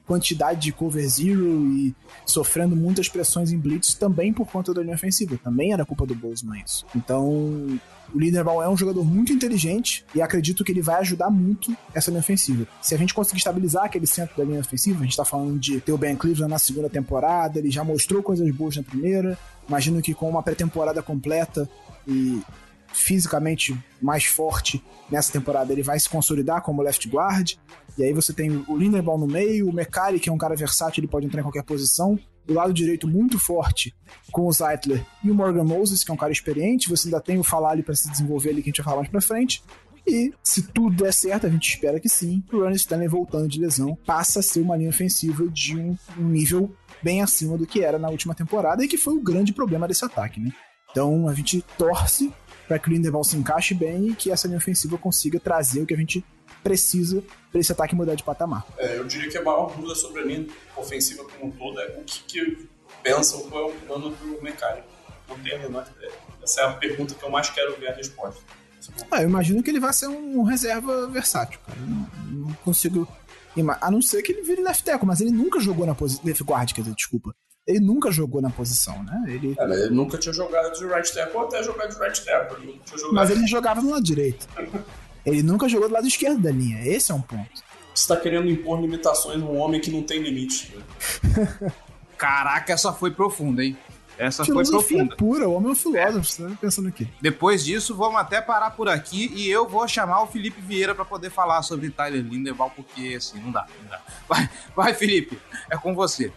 quantidade de cover zero e sofrendo muitas pressões em blitz também por conta da linha ofensiva. Também era culpa do Bozeman isso. Então, o Linderbaum é um jogador muito inteligente e acredito que ele vai ajudar muito essa linha ofensiva. Se a gente conseguir estabilizar aquele centro da linha ofensiva, a gente tá falando de ter o Ben Cleveland na segunda temporada, ele já mostrou coisas boas na primeira, imagino que com uma pré-temporada completa e fisicamente mais forte nessa temporada, ele vai se consolidar como left guard, e aí você tem o Linderbaum no meio, o Mekari, que é um cara versátil, ele pode entrar em qualquer posição, do lado direito muito forte com o Zeitler e o Morgan Moses, que é um cara experiente, você ainda tem o Faalele para se desenvolver ali, que a gente vai falar mais pra frente, e se tudo der certo, a gente espera que sim, o Ronnie Stanley voltando de lesão, passa a ser uma linha ofensiva de um, um nível bem acima do que era na última temporada, e que foi o grande problema desse ataque, né? Então a gente torce para que o Linderbaum se encaixe bem e que essa linha ofensiva consiga trazer o que a gente precisa para esse ataque mudar de patamar. É, eu diria que a maior dúvida sobre a linha ofensiva como um todo é o que, que pensam, qual é o plano do Mekari. Não tenho a menor ideia. Essa é a pergunta que eu mais quero ver a resposta. Ah, eu imagino que ele vai ser um reserva versátil, cara. Não, não consigo... A não ser que ele vire left tackle, mas ele nunca jogou na posição... Left guard, quer dizer, desculpa. Ele nunca jogou na posição, né? Ele, Cara, ele nunca tinha jogado de right tackle, ou até jogar de right tackle. Ele jogado... Mas ele jogava no lado direito. Ele nunca jogou do lado esquerdo da linha. Esse é um ponto. Você tá querendo impor limitações a um homem que não tem limite. Caraca, essa foi profunda, hein? Essa filosofia foi profunda. Pura, o homem é um filósofo, você tá pensando aqui. Depois disso, vamos até parar por aqui e eu vou chamar o Felipe Vieira para poder falar sobre Tyler Linderbaum, porque assim, não dá, não dá. Vai, vai, Felipe, é com você.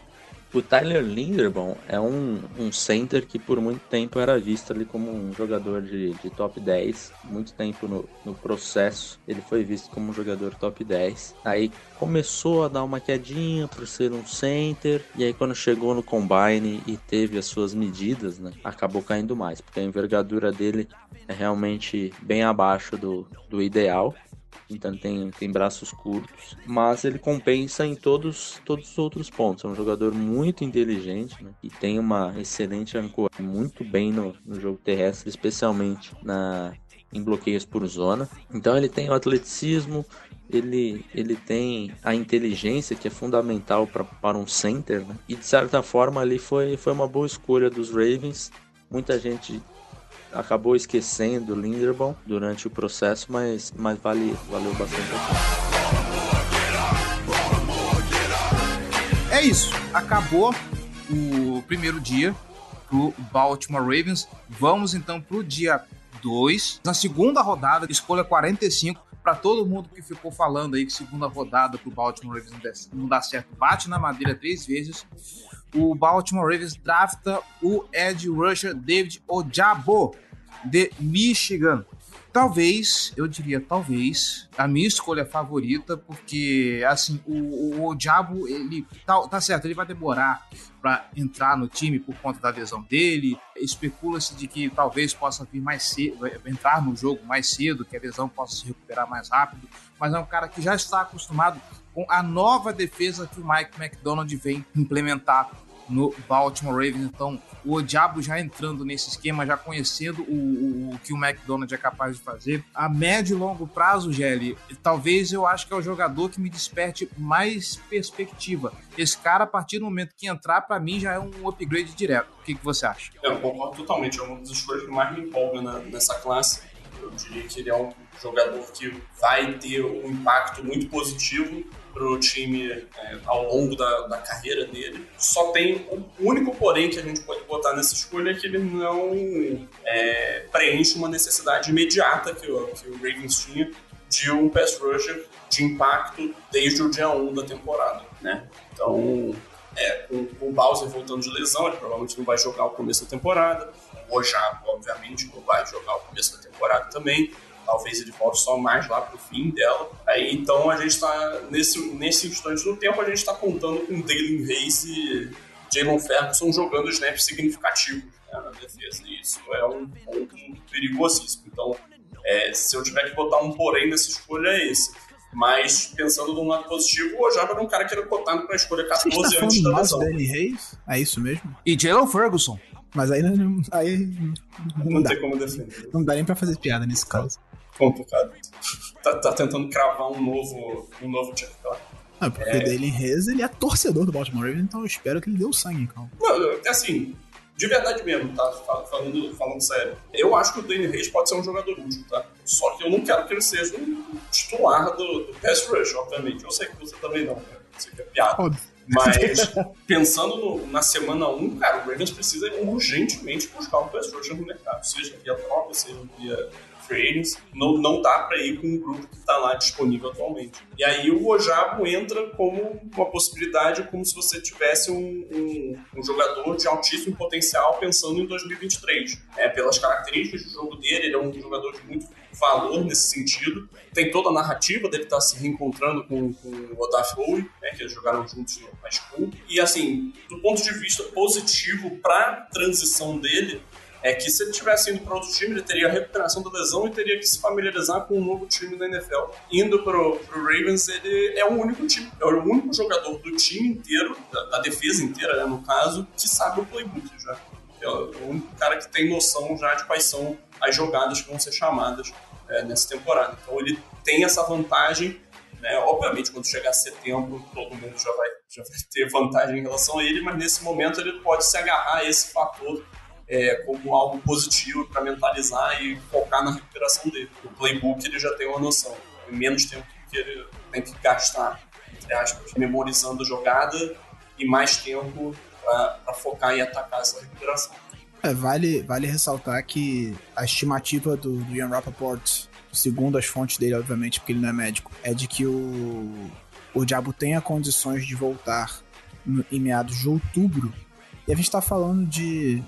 O Tyler Linderbaum é um, um center que por muito tempo era visto ali como um jogador de, de top dez. Muito tempo no, no processo ele foi visto como um jogador top dez. Aí começou a dar uma quedinha por ser um center. E aí quando chegou no combine e teve as suas medidas, né, acabou caindo mais. Porque a envergadura dele é realmente bem abaixo do, do ideal. Então tem, tem braços curtos, mas ele compensa em todos, todos os outros pontos. É um jogador muito inteligente, né? E tem uma excelente ancoragem, muito bem no, no jogo terrestre, especialmente na, em bloqueios por zona. Então ele tem o atleticismo, ele, ele tem a inteligência que é fundamental pra, para um center, né? E de certa forma ali foi, foi uma boa escolha dos Ravens. Muita gente acabou esquecendo o Linderbaum durante o processo, mas, mas vale, valeu bastante. É isso, acabou o primeiro dia pro Baltimore Ravens. Vamos então pro dia dois. Na segunda rodada, escolha quarenta e cinco. Para todo mundo que ficou falando aí que segunda rodada pro Baltimore Ravens não dá certo, bate na madeira três vezes. O Baltimore Ravens drafta o edge rusher David Ojabo, de Michigan. Talvez, eu diria talvez, a minha escolha favorita, porque, assim, o, o Ojabo, ele, tá, tá certo, ele vai demorar para entrar no time por conta da lesão dele. Especula-se de que talvez possa vir mais cedo, entrar no jogo mais cedo, que a lesão possa se recuperar mais rápido, mas é um cara que já está acostumado com a nova defesa que o Mike Macdonald vem implementar no Baltimore Ravens. Então, o Ojabo já entrando nesse esquema, já conhecendo o, o, o que o Macdonald é capaz de fazer. A médio e longo prazo, Gelli, talvez eu acho que é o jogador que me desperte mais perspectiva. Esse cara, a partir do momento que entrar, para mim, já é um upgrade direto. O que, que você acha? Eu concordo totalmente. É uma das coisas que mais me empolga na, nessa classe. Eu diria que ele é um jogador que vai ter um impacto muito positivo para o time é, ao longo da, da carreira dele. Só tem o único porém que a gente pode botar nessa escolha é que ele não é, preenche uma necessidade imediata que o, que o Ravens tinha de um pass rusher de impacto desde o dia um da temporada, né? Então, é, com, com o Bowser voltando de lesão, ele provavelmente não vai jogar o começo da temporada. O Ojabo, obviamente, não vai jogar o começo da temporada também. Talvez ele volte só mais lá pro fim dela. Aí, então, a gente está, nesse, nesse instante do tempo, a gente está contando com Dalen Reis e Jalen Ferguson jogando snaps significativos, né, na defesa. E isso é um ponto perigosíssimo. Então, é, se eu tiver que botar um porém nessa escolha, é esse. Mas, pensando de um lado positivo, o Ojabo era um cara que era cotado para escolha catorze antes da lesão. Danny Reis? É isso mesmo? E Jalen Ferguson. Mas aí não, aí não, não dá. Tem como defender. Não dá nem pra fazer piada nesse caso. Complicado. Tá, tá tentando cravar um novo um novo Chuck Clark. Ah, porque é... o Jalen Reis, ele é torcedor do Baltimore Ravens, então eu espero que ele dê o sangue, calma. Não, é assim... De verdade mesmo, tá? Falando, falando sério. Eu acho que o Danny Reis pode ser um jogador útil, tá? Só que eu não quero que ele seja um titular do, do pass rush, obviamente. Eu sei que você também não, cara. Você que é piada. Óbvio. Mas, pensando no, na semana1, cara, o Ravens precisa urgentemente buscar um pass rush no mercado. Seja via troca, seja via free agents. Não, não dá pra ir com um grupo que tá lá disponível atualmente. E aí o Ojabo entra como uma possibilidade, como se você tivesse um... um um jogador de altíssimo potencial pensando em dois mil e vinte e três. É, pelas características do jogo dele, ele é um jogador de muito valor nesse sentido. Tem toda a narrativa dele estar se reencontrando com, com o Odaf Lowe, né, que eles jogaram juntos no high school. E assim, do ponto de vista positivo para a transição dele, é que se ele tivesse indo para outro time, ele teria a recuperação da lesão e teria que se familiarizar com um novo time da N F L. Indo para o Ravens, ele é o único time, é o único jogador do time inteiro, da, da defesa inteira, né, no caso, que sabe o playbook já. É o único cara que tem noção já de quais são as jogadas que vão ser chamadas é, nessa temporada. Então ele tem essa vantagem, né, obviamente quando chegar setembro, todo mundo já vai, já vai ter vantagem em relação a ele, mas nesse momento ele pode se agarrar a esse fator É, como algo positivo para mentalizar e focar na recuperação dele. O playbook ele já tem uma noção, menos tempo que ele tem que gastar, entre aspas, memorizando a jogada e mais tempo para focar e atacar essa recuperação. É, vale, vale ressaltar que a estimativa do, do Ian Rappaport, segundo as fontes dele, obviamente, porque ele não é médico, é de que o, o Diabo tenha condições de voltar no, em meados de outubro. E a gente está falando de...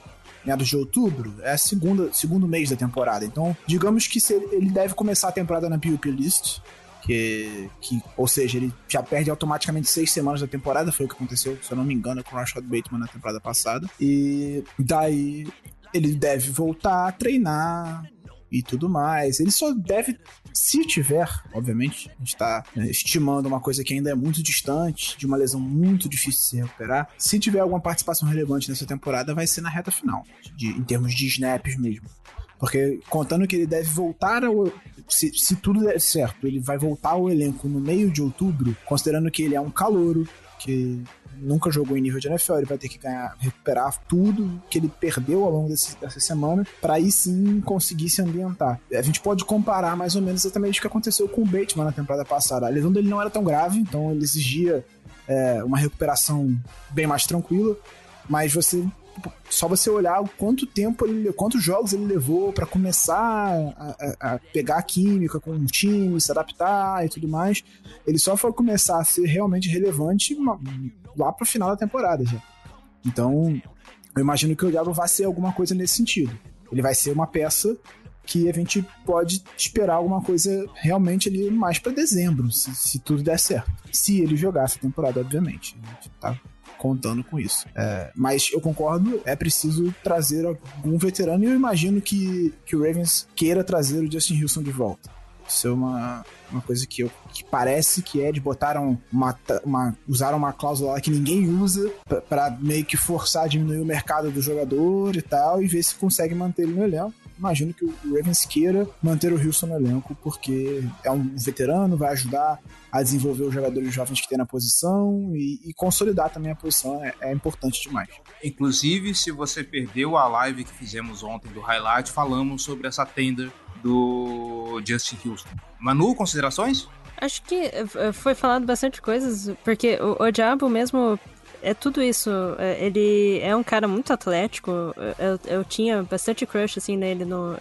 meados de outubro, é a segunda, segundo mês da temporada. Então, digamos que se ele, ele deve começar a temporada na P U P List, que, que, ou seja, ele já perde automaticamente seis semanas da temporada, foi o que aconteceu, se eu não me engano, com o Rashad Bateman na temporada passada. E daí ele deve voltar a treinar e tudo mais. Ele só deve, se tiver, obviamente, a gente tá estimando uma coisa que ainda é muito distante, de uma lesão muito difícil de se recuperar, se tiver alguma participação relevante nessa temporada, vai ser na reta final, de, em termos de snaps mesmo. Porque contando que ele deve voltar ao... Se, se tudo der certo, ele vai voltar ao elenco no meio de outubro, considerando que ele é um calouro, que nunca jogou em nível de N F L, ele vai ter que ganhar, recuperar tudo que ele perdeu ao longo desse, dessa semana, para aí sim conseguir se ambientar. A gente pode comparar mais ou menos exatamente o que aconteceu com o Bateman na temporada passada. A lesão dele não era tão grave, então ele exigia é, uma recuperação bem mais tranquila, mas você... só você olhar o quanto tempo ele, quantos jogos ele levou pra começar a, a, a pegar a química com o time, se adaptar e tudo mais. Ele só foi começar a ser realmente relevante lá pro final da temporada já. Então eu imagino que o Diabo vai ser alguma coisa nesse sentido. Ele vai ser uma peça que a gente pode esperar alguma coisa realmente ali mais pra dezembro, se, se tudo der certo, se ele jogar essa temporada, obviamente, tá contando com isso. É, mas eu concordo, é preciso trazer algum veterano, e eu imagino que, que o Ravens queira trazer o Justin Houston de volta. Isso é uma, uma coisa que, eu, que parece que é de botaram uma, uma, usaram uma cláusula lá que ninguém usa pra, pra meio que forçar a diminuir o mercado do jogador e tal, e ver se consegue manter ele no elenco. Imagino que o Ravens queira manter o Houston no elenco, porque é um veterano, vai ajudar a desenvolver os jogadores jovens que tem na posição e, e consolidar também a posição, é, é importante demais. Inclusive, se você perdeu a live que fizemos ontem do Highlight, falamos sobre essa tender do Justin Houston. Manu, considerações? Acho que foi falado bastante coisas, porque o, o Diabo mesmo... é tudo isso, ele é um cara muito atlético, eu, eu tinha bastante crush, assim, nele, no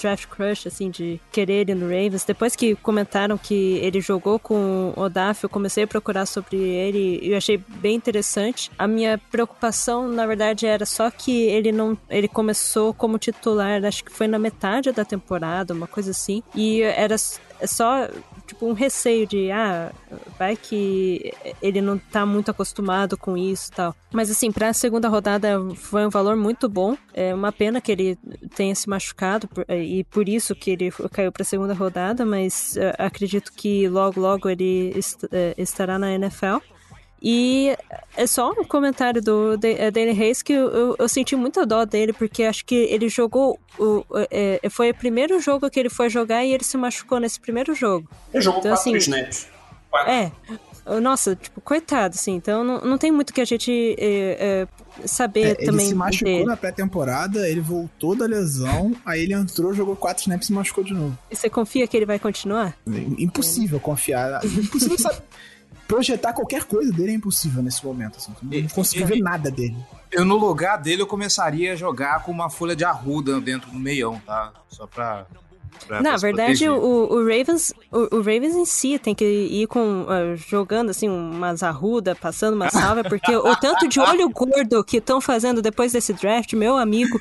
draft crush, assim, de querer ele no Ravens. Depois que comentaram que ele jogou com o Odaf, eu comecei a procurar sobre ele e eu achei bem interessante. A minha preocupação, na verdade, era só que ele não, ele começou como titular, acho que foi na metade da temporada, uma coisa assim, e era só... tipo, um receio de, ah, vai que ele não tá muito acostumado com isso e tal. Mas, assim, pra segunda rodada foi um valor muito bom. É uma pena que ele tenha se machucado por, e por isso que ele caiu pra segunda rodada, mas uh, acredito que logo, logo ele est- estará na N F L. E é só um comentário do Danny Hayes que eu, eu, eu senti muita dó dele, porque acho que ele jogou, o, é, foi o primeiro jogo que ele foi jogar e ele se machucou nesse primeiro jogo. Ele jogou então, quatro assim, snaps. Quatro. É, nossa, tipo, coitado, assim, então não, não tem muito o que a gente é, é, saber é, também. Ele se machucou dele. Na pré-temporada, ele voltou da lesão, aí ele entrou, jogou quatro snaps e se machucou de novo. E você confia que ele vai continuar? Impossível é. confiar, impossível saber. Projetar qualquer coisa dele é impossível nesse momento, assim. Não consigo ver nada dele. Eu, no lugar dele, eu começaria a jogar com uma folha de arruda dentro do meião, tá? Só pra... pra Na pra verdade, o, o, Ravens, o, o Ravens em si tem que ir com, uh, jogando, assim, umas arruda, passando uma salva, porque o tanto de olho gordo que estão fazendo depois desse draft, meu amigo,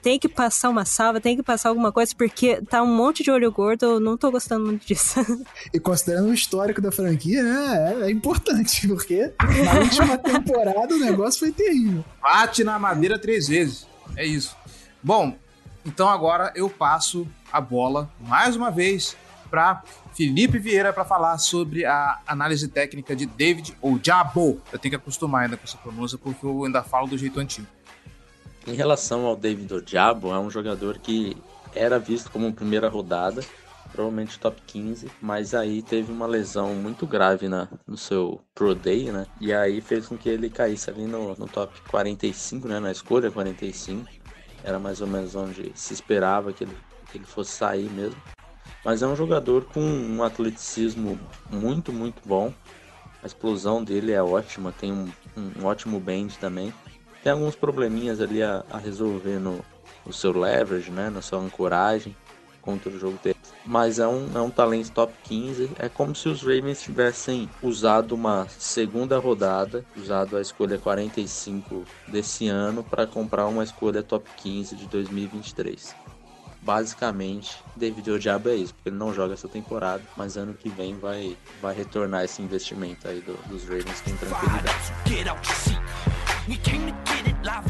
tem que passar uma salva, tem que passar alguma coisa, porque tá um monte de olho gordo, eu não tô gostando muito disso. E considerando o histórico da franquia, né, é importante, porque na última temporada o negócio foi terrível. Bate na madeira três vezes, é isso. Bom, então agora eu passo a bola, mais uma vez, para Felipe Vieira para falar sobre a análise técnica de David Ojabo. Eu tenho que acostumar ainda com essa pronúncia, porque eu ainda falo do jeito antigo. Em relação ao David Ojabo, é um jogador que era visto como primeira rodada, provavelmente top quinze, mas aí teve uma lesão muito grave na, no seu Pro Day, né? E aí fez com que ele caísse ali no, no top quarenta e cinco, né? Na escolha quarenta e cinco. Era mais ou menos onde se esperava que ele, que ele fosse sair mesmo. Mas é um jogador com um atleticismo muito, muito bom. A explosão dele é ótima, tem um, um ótimo bend também. Tem alguns probleminhas ali a, a resolver no, no seu leverage, né? Na sua ancoragem contra o jogo dele. Mas é um, é um talento top quinze. É como se os Ravens tivessem usado uma segunda rodada, usado a escolha quarenta e cinco desse ano para comprar uma escolha top quinze de dois mil e vinte e três. Basicamente, David Ojabo é isso, porque ele não joga essa temporada, mas ano que vem vai, vai retornar esse investimento aí do, dos Ravens com tranquilidade.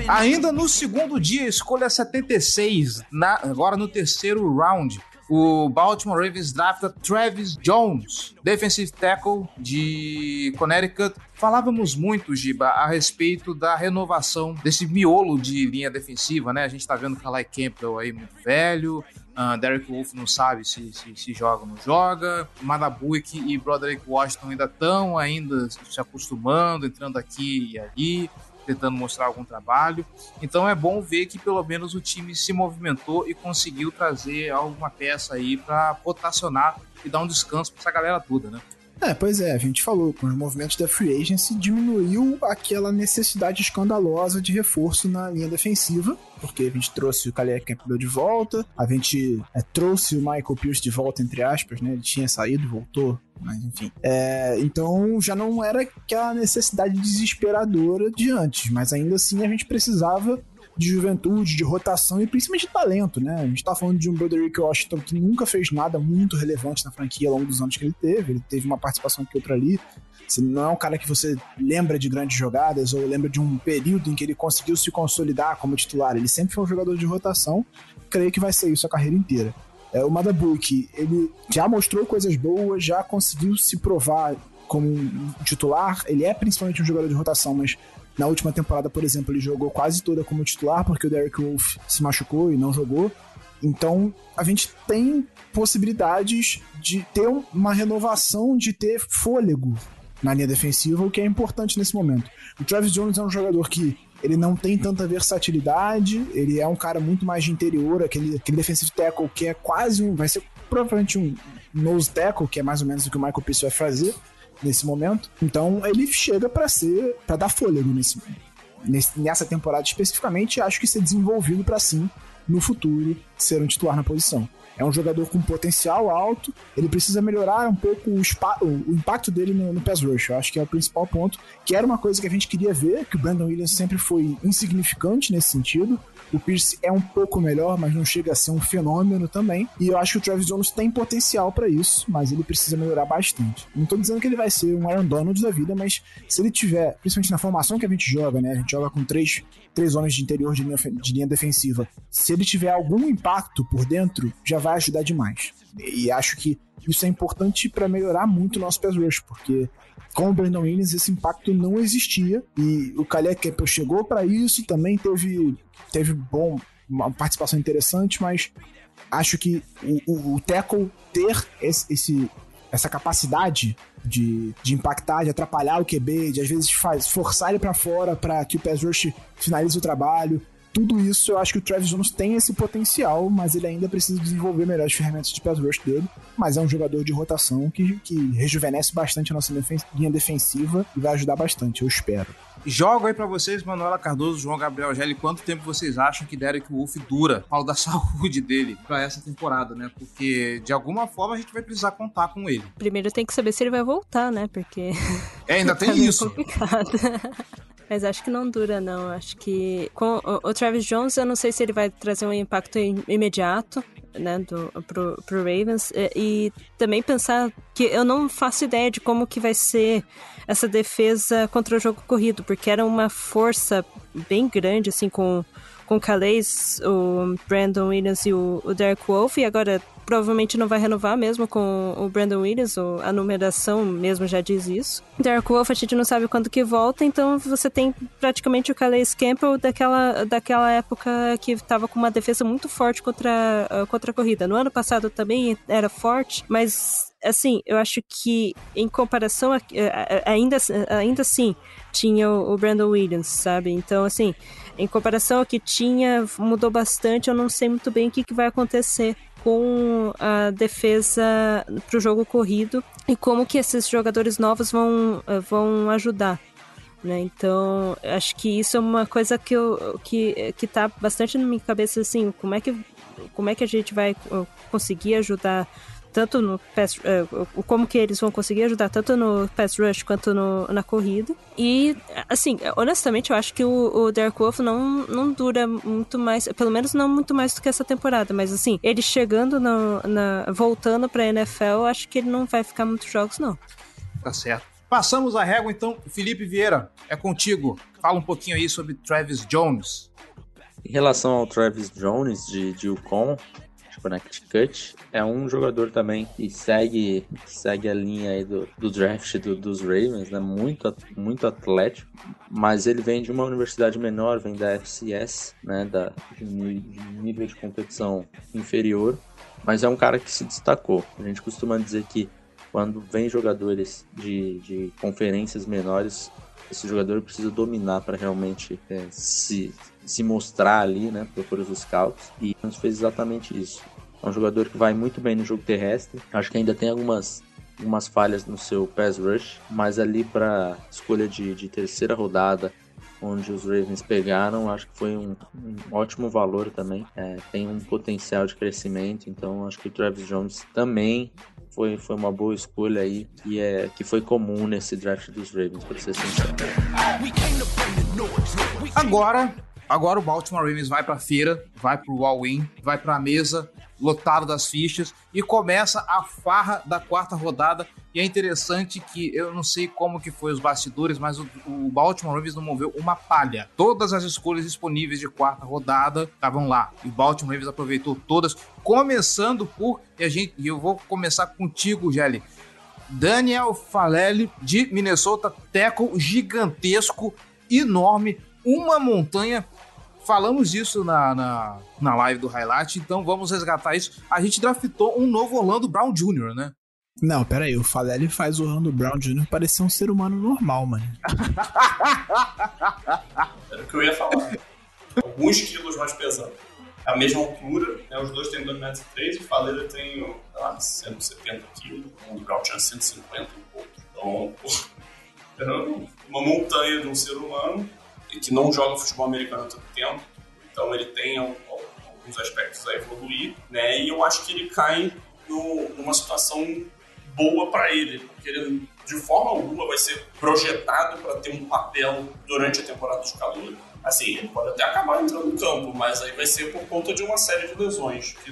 Ainda no segundo dia, escolha setenta e seis, na, agora no terceiro round, o Baltimore Ravens drafta Travis Jones, defensive tackle de Connecticut. Falávamos muito, Giba, a respeito da renovação desse miolo de linha defensiva, né? A gente tá vendo o Calais Campbell aí muito velho, uh, Derek Wolfe não sabe se, se, se joga ou não joga, Madabuick e Broderick Washington ainda estão ainda se acostumando, entrando aqui e ali, tentando mostrar algum trabalho. Então é bom ver que pelo menos o time se movimentou e conseguiu trazer alguma peça aí para rotacionar e dar um descanso para essa galera toda, né? É, pois é, a gente falou, com os movimentos da Free Agency diminuiu aquela necessidade escandalosa de reforço na linha defensiva, porque a gente trouxe o Calais Campbell de volta, a gente é, trouxe o Michael Pierce de volta, entre aspas, né, ele tinha saído e voltou, mas enfim. É, então já não era aquela necessidade desesperadora de antes, mas ainda assim a gente precisava de juventude, de rotação e principalmente de talento, né? A gente tá falando de um Broderick Washington que nunca fez nada muito relevante na franquia ao longo dos anos que ele teve. Ele teve uma participação aqui e outra ali. Você não é um cara que você lembra de grandes jogadas ou lembra de um período em que ele conseguiu se consolidar como titular. Ele sempre foi um jogador de rotação. Creio que vai ser isso a carreira inteira. É, o Madabuick, ele já mostrou coisas boas, já conseguiu se provar como um titular. Ele é principalmente um jogador de rotação, mas na última temporada, por exemplo, ele jogou quase toda como titular, porque o Derek Wolfe se machucou e não jogou. Então, a gente tem possibilidades de ter uma renovação, de ter fôlego na linha defensiva, o que é importante nesse momento. O Travis Jones é um jogador que ele não tem tanta versatilidade, ele é um cara muito mais de interior, aquele, aquele defensive tackle que é quase um... vai ser provavelmente um nose tackle, que é mais ou menos o que o Michael Pierce vai fazer nesse momento. Então ele chega para ser, para dar fôlego nesse, nesse, nessa temporada especificamente, acho que ser desenvolvido para sim no futuro ser um titular na posição. É um jogador com potencial alto, ele precisa melhorar um pouco o, spa, o impacto dele no, no pass rush, eu acho que é o principal ponto, que era uma coisa que a gente queria ver, que o Brandon Williams sempre foi insignificante nesse sentido. O Pierce é um pouco melhor, mas não chega a ser um fenômeno também, e eu acho que o Travis Jones tem potencial para isso, mas ele precisa melhorar bastante. Não tô dizendo que ele vai ser um Aaron Donald da vida, mas se ele tiver, principalmente na formação que a gente joga, né, a gente joga com três, três homens de interior de linha, de linha defensiva, se ele tiver algum impacto por dentro, já vai ajudar demais. E acho que isso é importante para melhorar muito o nosso pass rush, porque com o Brandon Williams esse impacto não existia, e o Calais Campbell chegou para isso, também teve, teve bom, uma participação interessante, mas acho que o, o, o tackle ter esse, esse, essa capacidade de, de impactar, de atrapalhar o Q B, de às vezes faz, forçar ele para fora para que o pass rush finalize o trabalho, tudo isso eu acho que o Travis Jones tem esse potencial, mas ele ainda precisa desenvolver melhores ferramentas de pass rush dele, mas é um jogador de rotação que, que rejuvenesce bastante a nossa defen- linha defensiva e vai ajudar bastante, eu espero. Jogo aí pra vocês, Manuela Cardozo, João Gabriel Gelli, quanto tempo vocês acham que Derek Wolfe dura? Falo da saúde dele pra essa temporada, né? Porque, de alguma forma, a gente vai precisar contar com ele. Primeiro tem que saber se ele vai voltar, né? Porque... É, ainda tem tá isso. Complicado. Mas acho que não dura, não. Acho que com o Travis Jones, eu não sei se ele vai trazer um impacto imediato, né, do, pro, pro Ravens, e, e também pensar que eu não faço ideia de como que vai ser essa defesa contra o jogo corrido, porque era uma força bem grande, assim, com, com o Calais, o Brandon Williams e o, o Derek Wolfe, e agora provavelmente não vai renovar mesmo com o Brandon Williams, ou a numeração mesmo já diz isso. Derek Wolfe a gente não sabe quando que volta, então você tem praticamente o Calais Campbell daquela, daquela época que estava com uma defesa muito forte contra, contra a corrida. No ano passado também era forte, mas assim, eu acho que em comparação, a, a, ainda, ainda assim, tinha o, o Brandon Williams, sabe? Então assim, em comparação ao que tinha, mudou bastante, eu não sei muito bem o que, que vai acontecer com a defesa para o jogo corrido e como que esses jogadores novos vão, vão ajudar, né? Então, acho que isso é uma coisa que eu, que, que tá bastante na minha cabeça, assim, como é que, como é que a gente vai conseguir ajudar tanto no pass, como que eles vão conseguir ajudar tanto no pass rush quanto no, na corrida. E, assim, honestamente, eu acho que o, o Derek Wolfe não, não dura muito mais, pelo menos não muito mais do que essa temporada, mas, assim, ele chegando, na, na, voltando pra N F L, eu acho que ele não vai ficar muitos jogos, não. Tá certo. Passamos a régua, então. Felipe Vieira, é contigo. Fala um pouquinho aí sobre Travis Jones. Em relação ao Travis Jones, de, de UConn, Connecticut, é um jogador também que segue, segue a linha aí do, do draft do, dos Ravens, né? Muito, muito atlético, mas ele vem de uma universidade menor, vem da F C S, né? Da, de nível de competição inferior, mas é um cara que se destacou. A gente costuma dizer que quando vem jogadores de, de conferências menores, esse jogador precisa dominar para realmente é, se, se mostrar ali, né, para os scouts, e a gente fez exatamente isso. É um jogador que vai muito bem no jogo terrestre, acho que ainda tem algumas, algumas falhas no seu pass rush, mas ali para escolha de, de terceira rodada, onde os Ravens pegaram, acho que foi um, um ótimo valor também, é, tem um potencial de crescimento, então acho que o Travis Jones também Foi, foi uma boa escolha aí, e é, que foi comum nesse draft dos Ravens, pra ser sincero. Agora, agora o Baltimore Ravens vai pra feira, vai pro all-in, vai pra mesa, lotado das fichas, e começa a farra da quarta rodada. E é interessante que, eu não sei como que foi os bastidores, mas o, o Baltimore Ravens não moveu uma palha. Todas as escolhas disponíveis de quarta rodada estavam lá. E o Baltimore Ravens aproveitou todas, começando por... E a gente, eu vou começar contigo, Gelli. Daniel Faalele, de Minnesota, tackle gigantesco, enorme, uma montanha. Falamos isso na, na, na live do Highlight, então vamos resgatar isso. A gente draftou um novo Orlando Brown Júnior, né? Não, peraí, o Faalele faz o Orlando Brown Júnior parecer um ser humano normal, mano. Era o que eu ia falar. Alguns quilos mais pesados. A mesma altura, né, os dois têm dois vírgula três metros, e o Faalele tem, sei lá, cento e setenta quilos, o Orlando Brown tinha cento e cinquenta, um pouco. Então, porra, uma montanha de um ser humano, e que não joga futebol americano há tanto tempo, então ele tem algum, alguns aspectos a evoluir, né? E eu acho que ele cai no, numa situação boa para ele, porque ele de forma alguma vai ser projetado para ter um papel durante a temporada de calor. Assim, ele pode até acabar entrando no campo, mas aí vai ser por conta de uma série de lesões, que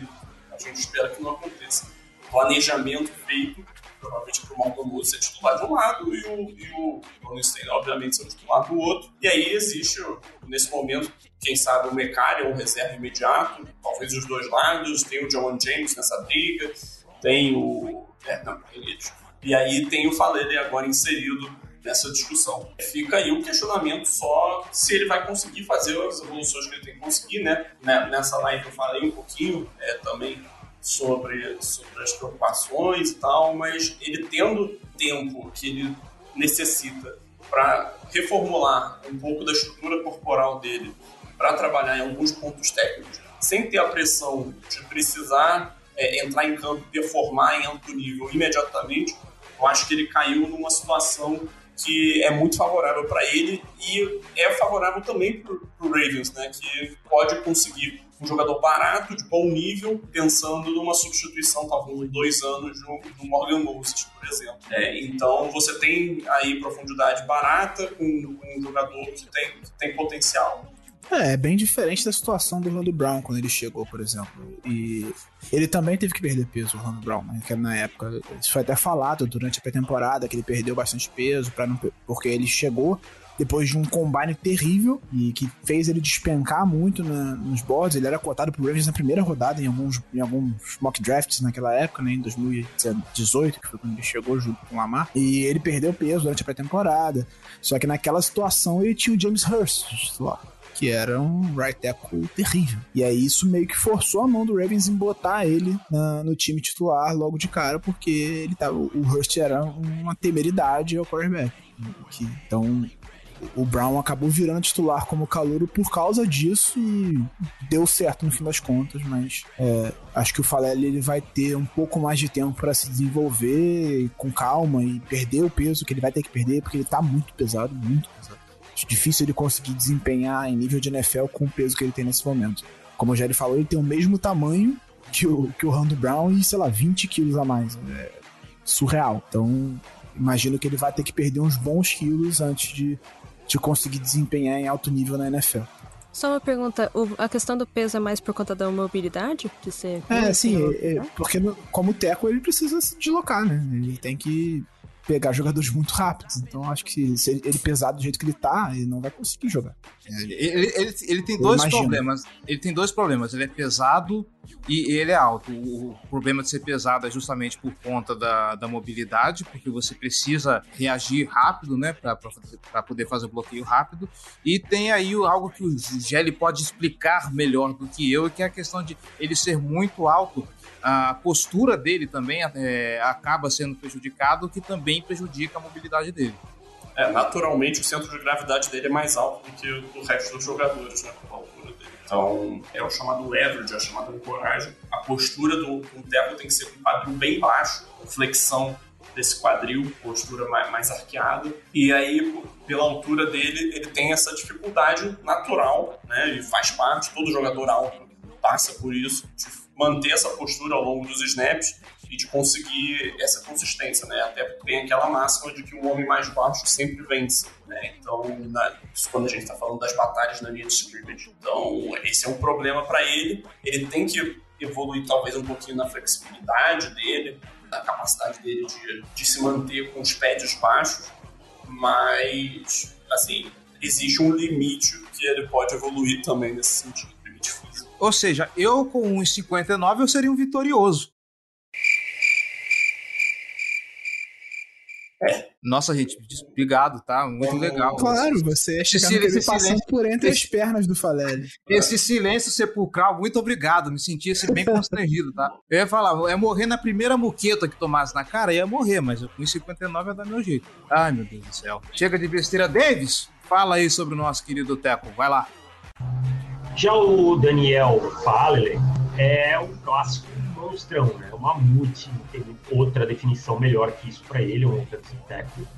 a gente espera que não aconteça. O planejamento feito, provavelmente para o Marlon Humphrey ser titular de um lado e o, e o Manu Cardozo, obviamente, ser titular do outro. E aí existe, nesse momento, quem sabe o Mecário ou o reserva imediato, talvez os dois lados, tem o John James nessa briga, tem o... É, não, e aí tem o Faalele agora inserido nessa discussão. Fica aí um questionamento só se ele vai conseguir fazer as evoluções que ele tem que conseguir, né? Nessa live eu falei um pouquinho é, também sobre, sobre as preocupações e tal, mas ele tendo tempo que ele necessita para reformular um pouco da estrutura corporal dele, para trabalhar em alguns pontos técnicos, sem ter a pressão de precisar é, entrar em campo, performar em alto nível imediatamente, eu acho que ele caiu numa situação que é muito favorável para ele e é favorável também para o Ravens, né? Que pode conseguir um jogador barato, de bom nível, pensando numa substituição, talvez uns dois anos, do Morgan Moses, por exemplo. É, então, você tem aí profundidade barata com um jogador que tem, que tem potencial. É, é bem diferente da situação do Orlando Brown quando ele chegou, por exemplo. E ele também teve que perder peso, o Orlando Brown, né? Que na época, isso foi até falado durante a pré-temporada, que ele perdeu bastante peso, pra não, porque ele chegou depois de um combine terrível e que fez ele despencar muito na, nos boards. Ele era cotado pro Ravens na primeira rodada em alguns, em alguns mock drafts naquela época, né, em dois mil e dezoito, que foi quando ele chegou junto com o Lamar, e ele perdeu peso durante a pré-temporada. Só que naquela situação ele tinha o James Hurst lá, que era um right tackle terrível. E aí isso meio que forçou a mão do Ravens em botar ele na, no time titular logo de cara, porque ele tava, o Hurst era uma temeridade ao quarterback. Então o Brown acabou virando titular como calouro por causa disso e deu certo no fim das contas, mas é, acho que o Faalele ele vai ter um pouco mais de tempo para se desenvolver com calma e perder o peso que ele vai ter que perder, porque ele tá muito pesado, muito pesado. Difícil ele conseguir desempenhar em nível de N F L com o peso que ele tem nesse momento. Como o Gelli falou, ele tem o mesmo tamanho que o, que o Orlando Brown e, sei lá, vinte quilos a mais. É surreal. Então, imagino que ele vai ter que perder uns bons quilos antes de, de conseguir desempenhar em alto nível na N F L. Só uma pergunta, a questão do peso é mais por conta da mobilidade? De ser... É, sim, é, é, porque no, como teco ele precisa se deslocar, né? Ele tem que pegar jogadores muito rápidos, então acho que se ele pesar do jeito que ele tá, ele não vai conseguir jogar. Ele, ele, ele, ele tem dois Imagina. problemas, ele tem dois problemas, ele é pesado e ele é alto. O problema de ser pesado é justamente por conta da, da mobilidade, porque você precisa reagir rápido, né, para poder fazer o bloqueio rápido, e tem aí algo que o Gelli pode explicar melhor do que eu, que é a questão de ele ser muito alto. A postura dele também é, acaba sendo prejudicado, que também prejudica a mobilidade dele. É, naturalmente, o centro de gravidade dele é mais alto do que o do resto dos jogadores, né, com a altura dele. Então, é o chamado leverage, é o chamado ancoragem. A postura do, do teco tem que ser com um quadril bem baixo, flexão desse quadril, postura mais, mais arqueada. E aí, pela altura dele, ele tem essa dificuldade natural, né, e faz parte, todo jogador alto passa por isso, de manter essa postura ao longo dos snaps e de conseguir essa consistência, né? Até porque tem aquela máxima de que o homem mais baixo sempre vence, né? Então, na, isso quando a gente está falando das batalhas na linha de scrimmage. Então, esse é um problema para ele. Ele tem que evoluir talvez um pouquinho na flexibilidade dele, na capacidade dele de, de se manter com os pés baixos, mas, assim, existe um limite que ele pode evoluir também nesse sentido. Ou seja, eu com um cinquenta e nove eu seria um vitorioso. É. Nossa, gente, obrigado, tá? Muito legal. Claro, você é chegando passando por entre as pernas do Faalele. Esse silêncio sepulcral, muito obrigado. Me senti assim, bem constrangido, tá? Eu ia falar, eu ia morrer na primeira muqueta que tomasse na cara, eu ia morrer, mas eu com um cinquenta e nove ia dar meu jeito. Ai, meu Deus do céu. Chega de besteira. Deivis, fala aí sobre o nosso querido teco. Vai lá. Já o Daniel Faalele é um clássico monstrão, né? Um mamute, não tem outra definição melhor que isso para ele, um offensive tackle,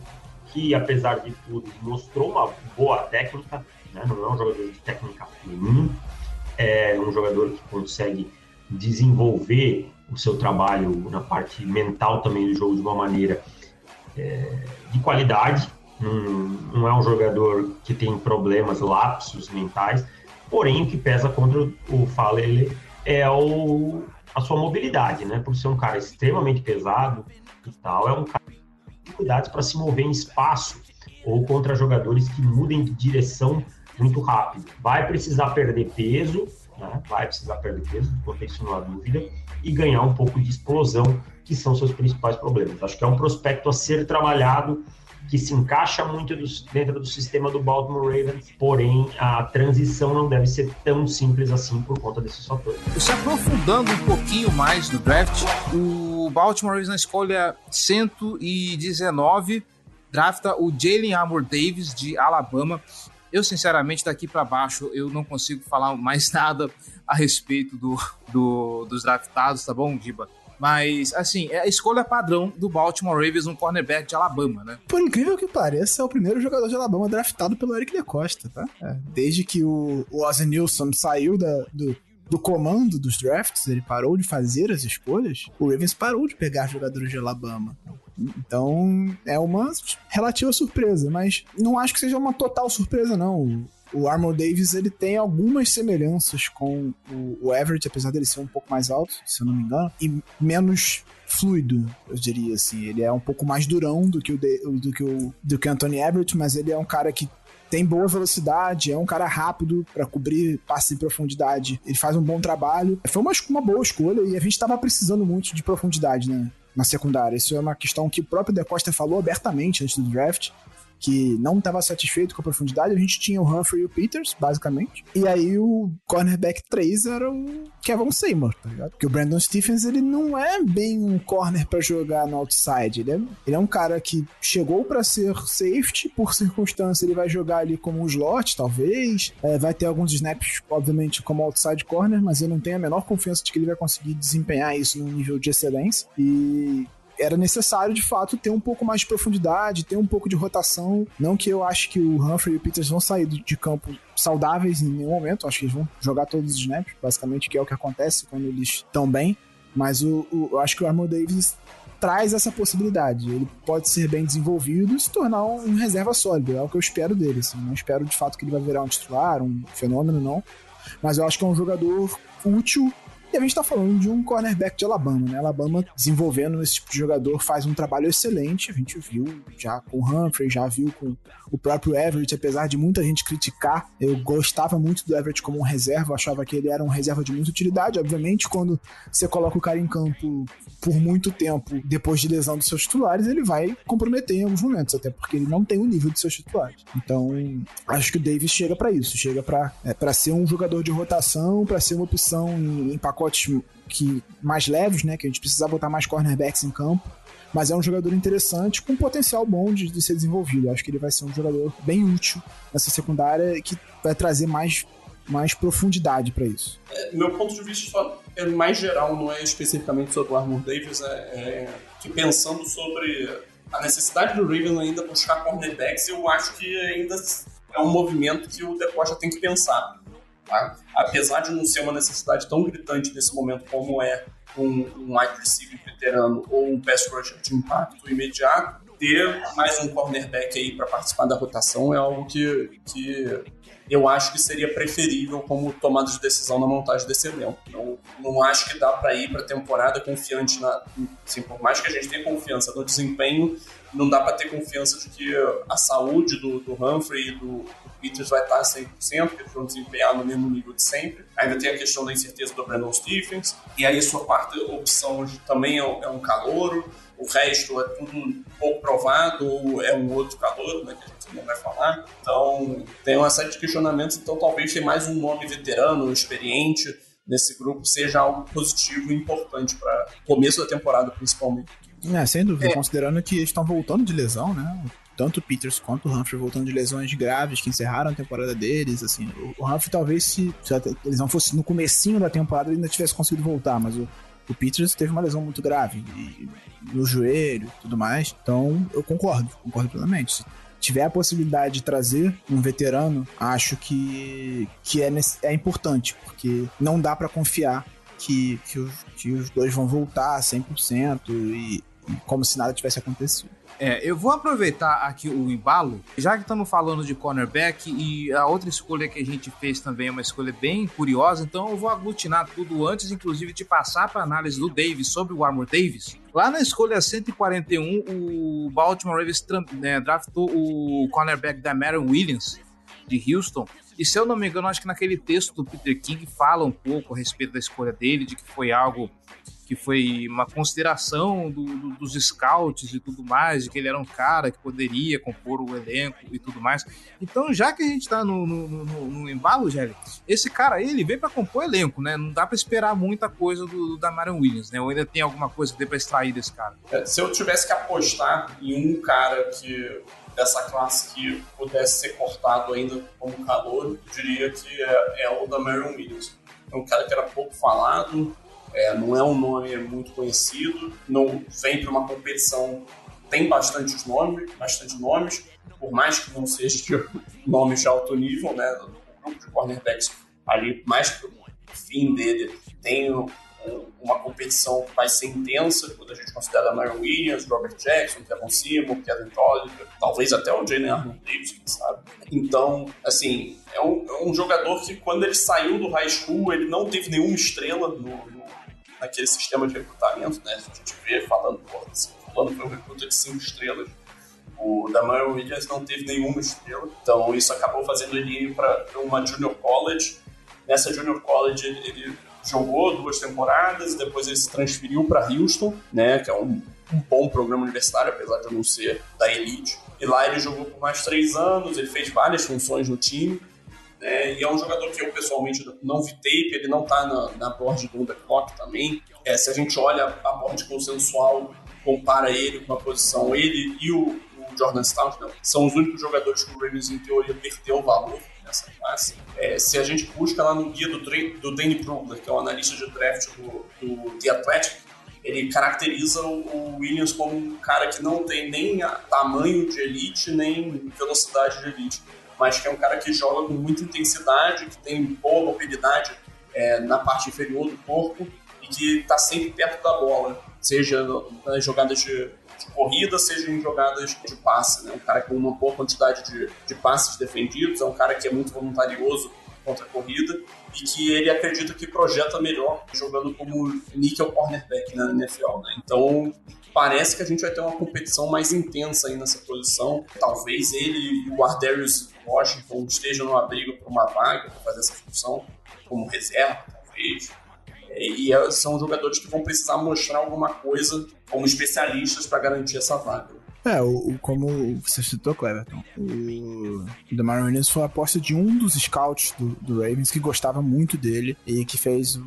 que apesar de tudo mostrou uma boa técnica, né? Não é um jogador de técnica ruim, é um jogador que consegue desenvolver o seu trabalho na parte mental também do jogo de uma maneira é, de qualidade. Hum, não é um jogador que tem problemas, lapsos mentais, porém o que pesa contra o Faalele é o, a sua mobilidade, né? Por ser um cara extremamente pesado e tal, é um cara que tem dificuldades para se mover em espaço ou contra jogadores que mudem de direção muito rápido. Vai precisar perder peso, né? Vai precisar perder peso, isso não há dúvida, e ganhar um pouco de explosão, que são seus principais problemas. Acho que é um prospecto a ser trabalhado, que se encaixa muito do, dentro do sistema do Baltimore Ravens, porém a transição não deve ser tão simples assim por conta desses fatores. Se aprofundando um pouquinho mais no draft, o Baltimore Ravens na escolha cento e dezenove drafta o Jalyn Armour-Davis de Alabama. Eu, sinceramente, daqui para baixo, eu não consigo falar mais nada a respeito do, do, dos draftados, tá bom, Giba? Mas, assim, é a escolha padrão do Baltimore Ravens, um cornerback de Alabama, né? Por incrível que pareça, é o primeiro jogador de Alabama draftado pelo Eric De Costa, tá? É. Desde que o, o Ozzie Nilson saiu da, do, do comando dos drafts, ele parou de fazer as escolhas, o Ravens parou de pegar jogadores de Alabama. Então, é uma relativa surpresa, mas não acho que seja uma total surpresa, não. O Armour-Davis, ele tem algumas semelhanças com o Averett, apesar dele ser um pouco mais alto, se eu não me engano, e menos fluido, eu diria assim. Ele é um pouco mais durão do que o, de, do que o do que Anthony Averett, mas ele é um cara que tem boa velocidade, é um cara rápido para cobrir passe em profundidade. Ele faz um bom trabalho. Foi uma, uma boa escolha e a gente estava precisando muito de profundidade, né, na secundária. Isso é uma questão que o próprio De Costa falou abertamente antes do draft, que não estava satisfeito com a profundidade. A gente tinha o Humphrey e o Peters, basicamente. E aí o cornerback três era o Kevin Seymour, tá ligado? Porque o Brandon Stephens, ele não é bem um corner pra jogar no outside. Ele é, ele é um cara que chegou pra ser safety, por circunstância ele vai jogar ali como um slot, talvez. É, vai ter alguns snaps, obviamente, como outside corner, mas eu não tenho a menor confiança de que ele vai conseguir desempenhar isso num nível de excelência. E era necessário, de fato, ter um pouco mais de profundidade, ter um pouco de rotação. Não que eu acho que o Humphrey e o Peters vão sair de campo saudáveis em nenhum momento. Acho que eles vão jogar todos os snaps, basicamente, que é o que acontece quando eles estão bem. Mas o, o, eu acho que o Armour-Davis traz essa possibilidade. Ele pode ser bem desenvolvido e se tornar um reserva sólido. É o que eu espero dele. Assim. Não espero, de fato, que ele vai virar um titular, um fenômeno, não. Mas eu acho que é um jogador útil. E a gente tá falando de um cornerback de Alabama, né? Alabama desenvolvendo esse tipo de jogador faz um trabalho excelente. A gente viu já com o Humphrey, já viu com o próprio Averett, apesar de muita gente criticar. Eu gostava muito do Averett como um reserva, achava que ele era um reserva de muita utilidade. Obviamente, quando você coloca o cara em campo por muito tempo, depois de lesão dos seus titulares, ele vai comprometer em alguns momentos, até porque ele não tem o nível dos seus titulares. Então, acho que o Deivis chega pra isso, chega pra, é, pra ser um jogador de rotação, pra ser uma opção em, em pacotes que, mais leves, né, que a gente precisava botar mais cornerbacks em campo, mas é um jogador interessante, com potencial bom de, de ser desenvolvido. Eu acho que ele vai ser um jogador bem útil nessa secundária, que vai trazer mais, mais profundidade para isso. É, meu ponto de vista só é mais geral, não é especificamente sobre o Armour-Davis, é, é que pensando sobre a necessidade do Ravens ainda buscar cornerbacks, eu acho que ainda é um movimento que o De Costa tem que pensar. Tá? Apesar de não ser uma necessidade tão gritante nesse momento como é um wide receiver veterano ou um pass rusher de impacto imediato, ter mais um cornerback aí para participar da rotação é algo que, que eu acho que seria preferível como tomada de decisão na montagem desse elenco. Não, não acho que dá para ir para a temporada confiante, na, assim, por mais que a gente tenha confiança no desempenho, não dá para ter confiança de que a saúde do, do Humphrey e do, do Peters vai estar cem por cento, que eles vão desempenhar no mesmo nível de sempre. Ainda tem a questão da incerteza do Brandon Stephens, e aí sua quarta opção de, também é, é um calouro, o resto é tudo pouco provado, ou é um outro calouro, né, que a gente não vai falar. Então, tem uma série de questionamentos, então talvez ter mais um nome veterano, experiente, nesse grupo seja algo positivo e importante para o começo da temporada, principalmente. É, sem dúvida, é. Considerando que eles estão voltando de lesão, né? Tanto o Peters quanto o Humphrey voltando de lesões graves que encerraram a temporada deles, assim. O Humphrey talvez, se, se eles não fossem no comecinho da temporada, ele ainda tivesse conseguido voltar, mas o, o Peters teve uma lesão muito grave, e, no joelho e tudo mais. Então, eu concordo, concordo plenamente. tiver a possibilidade de trazer um veterano, acho que, que é, é importante, porque não dá para confiar que, que, os, que os dois vão voltar cem por cento e, e como se nada tivesse acontecido. É, eu vou aproveitar aqui o embalo, já que estamos falando de cornerback e a outra escolha que a gente fez também é uma escolha bem curiosa, então eu vou aglutinar tudo antes, inclusive, de passar para a análise do Deivis sobre o Armour-Davis. Lá na escolha cento e quarenta e um, o Baltimore Ravens né, draftou o cornerback da Marlon Williams, de Houston, e se eu não me engano, acho que naquele texto do Peter King fala um pouco a respeito da escolha dele, de que foi algo... que foi uma consideração do, do, dos scouts e tudo mais, de que ele era um cara que poderia compor o elenco e tudo mais. Então, já que a gente tá no, no, no, no embalo, Gelli, esse cara aí, ele veio para compor elenco, né? Não dá para esperar muita coisa do, do Marlon Williams, né? Ou ainda tem alguma coisa que dê para extrair desse cara? É, se eu tivesse que apostar em um cara que dessa classe que pudesse ser cortado ainda como calor, eu diria que é, é o da Marlon Williams. É um cara que era pouco falado, É, não é um nome muito conhecido, não vem para uma competição, tem bastante nomes, bastante nomes, por mais que não sejam nomes de alto nível, né? O grupo de cornerbacks ali, mais para o fim dele, tem um, uma competição que vai ser intensa, quando a gente considera Marlon Williams, Robert Jackson, Kevin Seymour, Kevin Tolliver, talvez até o Jalyn Armour-Davis, quem sabe. Então, assim, é um, é um jogador que quando ele saiu do high school, ele não teve nenhuma estrela no naquele sistema de recrutamento, né? A gente vê falando, porra, falando foi um recruta de cinco estrelas. O Damar Williams não teve nenhuma estrela, então isso acabou fazendo ele ir para uma junior college. Nessa junior college ele, ele jogou duas temporadas e depois ele se transferiu para Houston, né? Que é um, um bom programa universitário, apesar de não ser da elite. E lá ele jogou por mais três anos, ele fez várias funções no time. É, e é um jogador que eu pessoalmente não vi tape, ele não está na, na board do Underclock também. É, se a gente olha a board consensual, compara ele com a posição, ele e o, o Jordan Stout, não, são os únicos jogadores que o Ravens, em teoria, perdeu o valor nessa classe. É, se a gente busca lá no guia do, do Danny Prugler, que é o analista de draft do, do The Athletic, ele caracteriza o Williams como um cara que não tem nem tamanho de elite, nem velocidade de elite, mas que é um cara que joga com muita intensidade, que tem boa mobilidade é, na parte inferior do corpo e que está sempre perto da bola, seja nas jogadas de, de corrida, seja em jogadas de passe. É um cara com uma boa quantidade de, de passes defendidos, é um cara que é muito voluntarioso contra a corrida e que ele acredita que projeta melhor jogando como nickel cornerback na N F L. Né? Então... parece que a gente vai ter uma competição mais intensa aí nessa posição. Talvez ele e o Ardarius Washington estejam numa briga por uma vaga para fazer essa função, como reserva, talvez. E são jogadores que vão precisar mostrar alguma coisa como especialistas para garantir essa vaga. É, o, o, como você citou, Cleverton, o Damar Williams foi a aposta de um dos scouts do, do Ravens que gostava muito dele e que fez...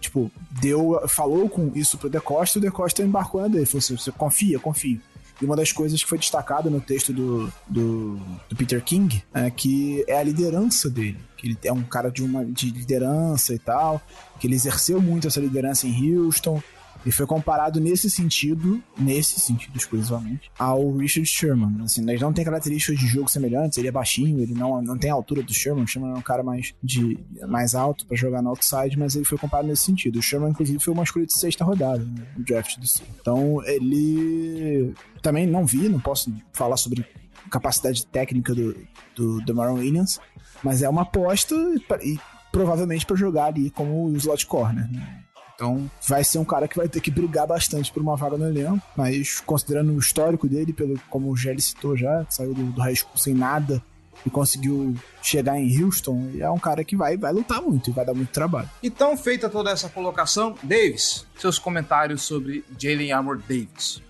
Tipo, deu, falou com isso pro De Costa, e o De Costa embarcou na dele. Falou assim, você confia, confia. E uma das coisas que foi destacada no texto do, do, do Peter King é que é a liderança dele. Que ele é um cara de, uma, de liderança e tal, que ele exerceu muito essa liderança em Houston. Ele foi comparado nesse sentido, nesse sentido exclusivamente, ao Richard Sherman. Assim, ele não tem características de jogo semelhantes, ele é baixinho, ele não, não tem a altura do Sherman. O Sherman é um cara mais, de, mais alto pra jogar no outside, mas ele foi comparado nesse sentido. O Sherman, inclusive, foi uma escolha de sexta rodada, né, no draft do Sul. Então, ele... Também não vi, não posso falar sobre capacidade técnica do, do, do Marlon Williams, mas é uma aposta e, e provavelmente pra jogar ali como o slot corner, né? Então, vai ser um cara que vai ter que brigar bastante por uma vaga no elenco, mas considerando o histórico dele, pelo, como o Gelli citou já, que saiu do, do high school sem nada e conseguiu chegar em Houston, é um cara que vai, vai lutar muito e vai dar muito trabalho. Então, feita toda essa colocação, Deivis, seus comentários sobre Jalyn Armour-Davis.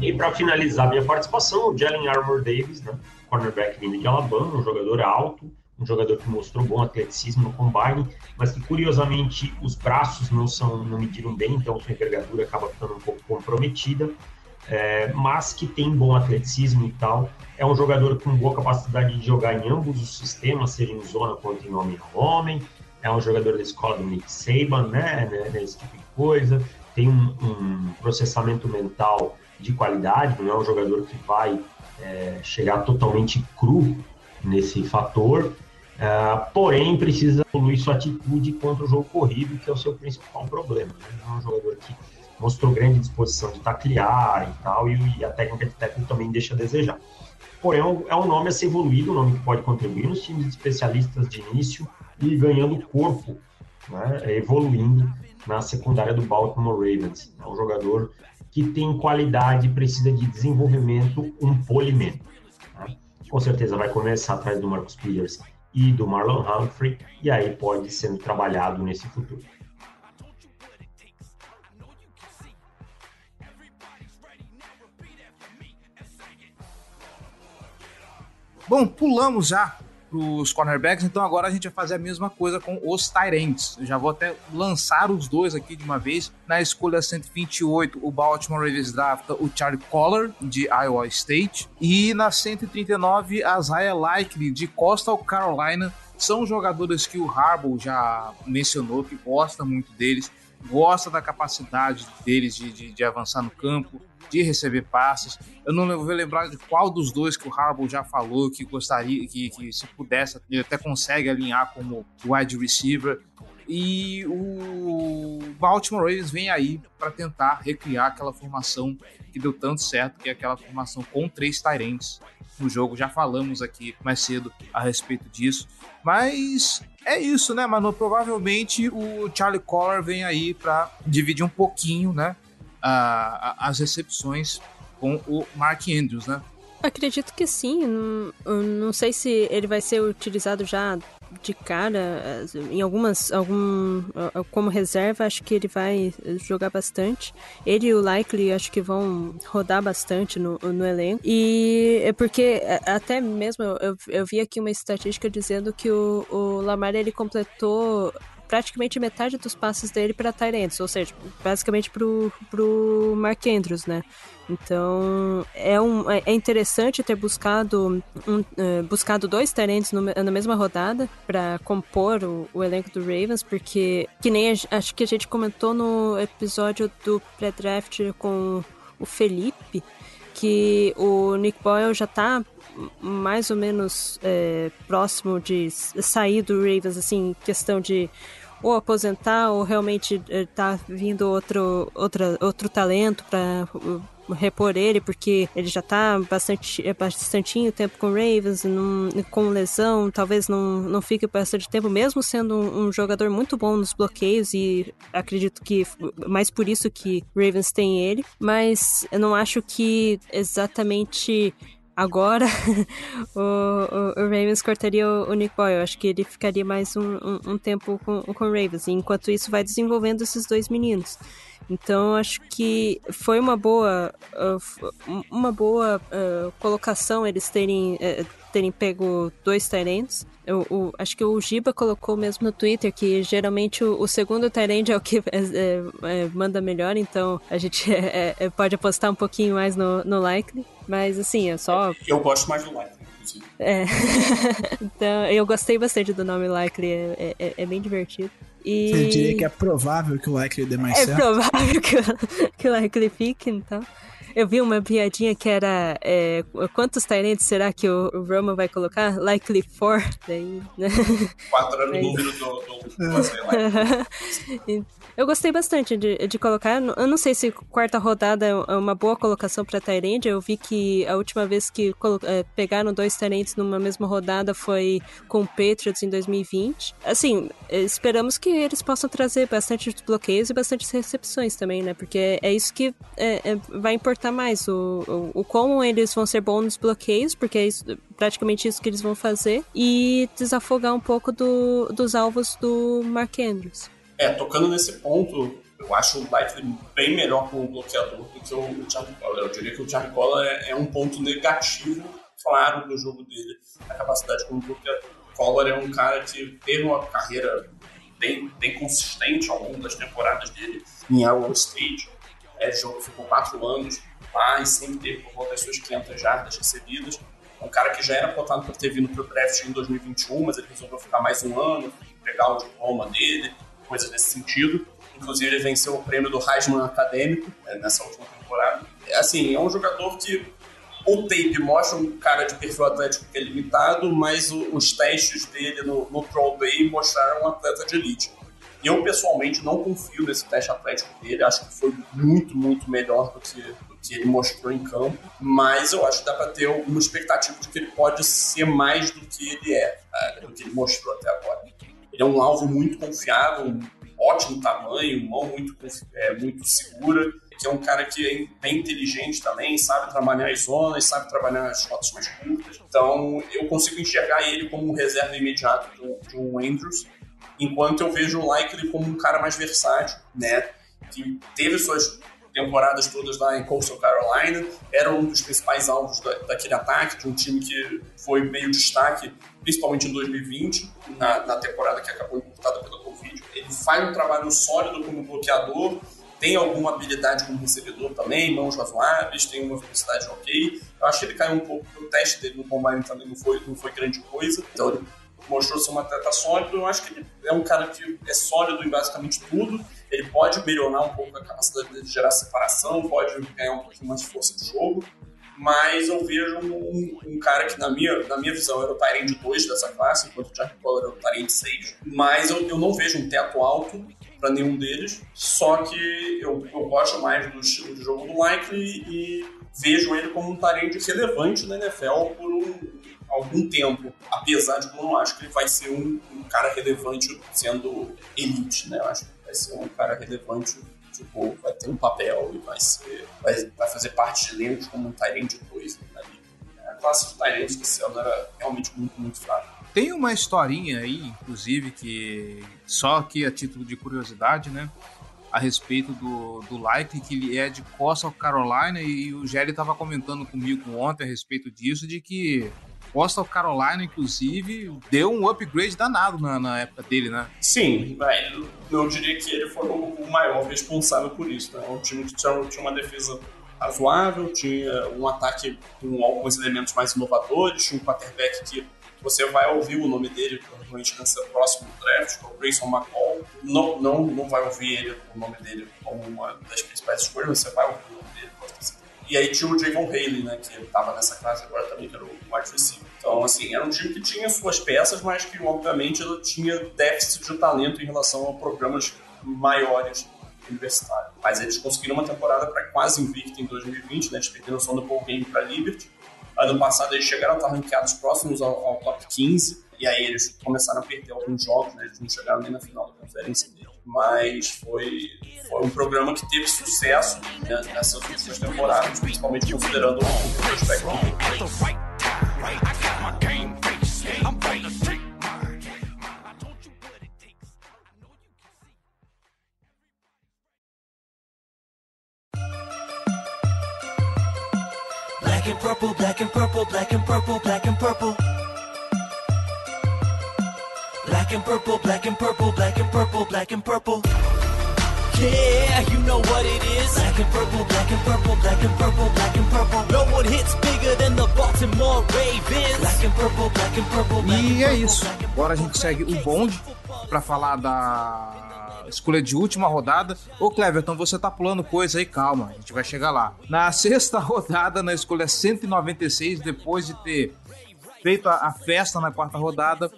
E para finalizar minha participação, o Jalyn Armour-Davis, né, cornerback vindo de Alabama, um jogador alto, um jogador que mostrou bom atleticismo no combine, mas que, curiosamente, os braços não, são, não mediram bem, então sua envergadura acaba ficando um pouco comprometida, é, mas que tem bom atleticismo e tal. É um jogador com boa capacidade de jogar em ambos os sistemas, seja em zona quanto em homem a homem. É um jogador da escola do Nick Saban, né, né, né esse tipo de coisa. tem um, um processamento mental de qualidade, não é um jogador que vai é, chegar totalmente cru nesse fator, uh, porém precisa evoluir sua atitude contra o jogo corrido, que é o seu principal problema. É um jogador que mostrou grande disposição de taclear e tal, e, e a técnica de tackle também deixa a desejar. Porém, é um nome a ser evoluído, um nome que pode contribuir nos times de especialistas de início e ganhando corpo, né, evoluindo na secundária do Baltimore Ravens. É um jogador que tem qualidade e precisa de desenvolvimento, um polimento. Né? Com certeza vai começar atrás do Marcus Peters e do Marlon Humphrey, e aí pode ser trabalhado nesse futuro. Bom, pulamos já para os cornerbacks, então agora a gente vai fazer a mesma coisa com os tight ends. Eu já vou até lançar os dois aqui de uma vez. Na escolha cento e vinte e oito, o Baltimore Ravens drafta o Charlie Collar, de Iowa State. E na cento e trinta e nove, a Isaiah Likely, de Coastal Carolina. São jogadores que o Harbaugh já mencionou, que gosta muito deles, gosta da capacidade deles de, de, de avançar no campo, de receber passes. Eu não vou lembrar de qual dos dois que o Harbaugh já falou que gostaria, que, que se pudesse, ele até consegue alinhar como wide receiver. E o Baltimore Ravens vem aí para tentar recriar aquela formação que deu tanto certo, que é aquela formação com três tight ends no jogo. Já falamos aqui mais cedo a respeito disso. Mas é isso, né, Manu? Provavelmente o Charlie Collar vem aí para dividir um pouquinho, né, a, a, as recepções com o Mark Andrews, né? Acredito que sim. Não, não sei se ele vai ser utilizado já de cara em algumas algum, como reserva. Acho que ele vai jogar bastante. Ele e o Likely acho que vão rodar bastante no, no elenco. E é porque até mesmo eu, eu vi aqui uma estatística dizendo que o, o Lamar, ele completou praticamente metade dos passes dele para tight ends, ou seja, basicamente pro, pro Mark Andrews, né? Então, é, um, é interessante ter buscado, um, uh, buscado dois tight ends no, na mesma rodada para compor o, o elenco do Ravens, porque, que nem a, acho que a gente comentou no episódio do pré-draft com o Felipe, que o Nick Boyle já tá mais ou menos é, próximo de sair do Ravens, assim, questão de ou aposentar ou realmente tá vindo outro, outra, outro talento para repor ele, porque ele já tá bastante, bastante tempo com o Ravens, não, com lesão, talvez não, não fique bastante tempo, mesmo sendo um, um jogador muito bom nos bloqueios, e acredito que mais por isso que Ravens tem ele, mas eu não acho que exatamente agora o, o, o Ravens cortaria o, o Nick Boyle. Eu acho que ele ficaria mais um, um, um tempo com, com o Ravens, e enquanto isso vai desenvolvendo esses dois meninos. Então, acho que foi uma boa, uma boa uh, colocação eles terem, uh, terem pego dois tight ends. Eu, eu, acho que o Giba colocou mesmo no Twitter que geralmente o, o segundo tight end é o que é, é, é, manda melhor, então a gente é, é, pode apostar um pouquinho mais no, no Likely. Mas assim, é só... Eu gosto mais do Likely. É. Então, eu gostei bastante do nome Likely, é, é, é bem divertido. E... Você diria que é provável que o Likely dê mais é certo? É provável que o, que o Likely fique, então. Eu vi uma piadinha que era é, quantos talentos será que o, o Roman vai colocar? Likely four. Daí, né? Quatro era o número do... do... Eu gostei bastante de, de colocar. Eu não sei se quarta rodada é uma boa colocação para tight end. Eu vi que a última vez que colo... pegaram dois tight ends numa mesma rodada foi com o Patriots em dois mil e vinte. Assim, esperamos que eles possam trazer bastante bloqueios e bastante recepções também, né? Porque é isso que é, é, vai importar mais. O, o, o como eles vão ser bons nos bloqueios, porque é isso, praticamente isso que eles vão fazer. E desafogar um pouco do, dos alvos do Mark Andrews. É, tocando nesse ponto, eu acho o Likely bem melhor como bloqueador do que o Charlie Collar. Eu diria que o Charlie Collar é, é um ponto negativo, claro, do jogo dele, a capacidade como bloqueador. O Collar é um cara que teve uma carreira bem, bem consistente ao longo das temporadas dele em Iowa State. É, jogo ficou quatro anos lá e sempre teve por volta das suas quinhentas jardas recebidas. É um cara que já era plotado para ter vindo para o draft em dois mil e vinte e um, mas ele resolveu ficar mais um ano, pegar o diploma dele, coisas nesse sentido. Inclusive, ele venceu o prêmio do Heisman Acadêmico nessa última temporada. Assim, é um jogador que o tape mostra um cara de perfil atlético que é limitado, mas o, os testes dele no, no Pro Day mostraram um atleta de elite. Eu, pessoalmente, não confio nesse teste atlético dele. Acho que foi muito, muito melhor do que, do que ele mostrou em campo. Mas eu acho que dá para ter uma expectativa de que ele pode ser mais do que ele é, do que ele mostrou até agora. Ele é um alvo muito confiável, um ótimo tamanho, mão muito, é, muito segura, que é um cara que é bem inteligente também, sabe trabalhar as zonas, sabe trabalhar as rotas mais curtas. Então, eu consigo enxergar ele como um reserva imediato de um Andrews, enquanto eu vejo o Likely como um cara mais versátil, né? Que teve suas temporadas todas lá em Coastal Carolina, era um dos principais alvos da, daquele ataque, de um time que foi meio destaque, principalmente em dois mil e vinte, na, na temporada que acabou encurtada pela Covid. Ele faz um trabalho sólido como bloqueador, tem alguma habilidade como recebedor também, mãos razoáveis, tem uma velocidade ok. Eu acho que ele caiu um pouco, o teste dele no combine também não foi, não foi grande coisa, então ele mostrou ser um atleta sólido. Eu acho que ele é um cara que é sólido em basicamente tudo. Ele pode melhorar um pouco a capacidade de gerar separação, pode ganhar um pouquinho mais de força de jogo, mas eu vejo um, um cara que, na minha, na minha visão, era o tight end dois dessa classe, enquanto o Jack Cole era o tight end seis. Mas eu, eu não vejo um teto alto para nenhum deles, só que eu, eu gosto mais do estilo de jogo do Likely e vejo ele como um tight end relevante na N F L por um... algum tempo, apesar de que eu não acho que ele vai ser um, um cara relevante sendo elite, né? Eu acho que vai ser um cara relevante, tipo, vai ter um papel e vai ser, vai, vai fazer parte de elenco como um tight end dois, né? A classe de tight ends desse ano era realmente muito, muito fraca. Tem uma historinha aí, inclusive, que só aqui a título de curiosidade, né? A respeito do, do Likely, que ele é de Coastal Carolina, e o Gelli estava comentando comigo ontem a respeito disso, de que Coastal Carolina, inclusive, deu um upgrade danado na, na época dele, né? Sim, eu diria que ele foi o maior responsável por isso, né? O time tinha, tinha uma defesa razoável, tinha um ataque com alguns elementos mais inovadores, tinha um quarterback que você vai ouvir o nome dele provavelmente nesse próximo draft, que é o Grayson McCall. Não, não, não vai ouvir ele, o nome dele como uma das principais escolhas, mas você vai ouvir o nome dele, pode ter certeza. E aí tinha o Javon Haley, né, que estava nessa classe agora também, que era o wide receiver. Então, assim, era um time que tinha suas peças, mas que, obviamente, ela tinha déficit de talento em relação a programas maiores universitários. Mas eles conseguiram uma temporada para quase invicta em dois mil e vinte, né, eles perderam só no bowl game para Liberty. Ano passado, eles chegaram a estar ranqueados próximos ao, ao top quinze, e aí eles começaram a perder alguns jogos, né, eles não chegaram nem na final da conferência dele. Mas foi, foi um programa que teve sucesso, né, nessas últimas temporadas, principalmente considerando o prospecto. Black and purple, black and purple, black and purple, black and purple. Black and purple, black and purple, black and purple, black and purple. Yeah, you know what it is. Black and purple, black and purple, black and purple, black and purple. No one hits bigger than the Baltimore Ravens. Black and purple, black and purple, black and purple. E é isso. Agora a gente segue o bonde para falar da escolha de última rodada. Ô Cleverton, você tá pulando coisa aí, calma, a gente vai chegar lá. Na sexta rodada, na escolha cento e noventa e seis, depois de ter feito a festa na quarta rodada,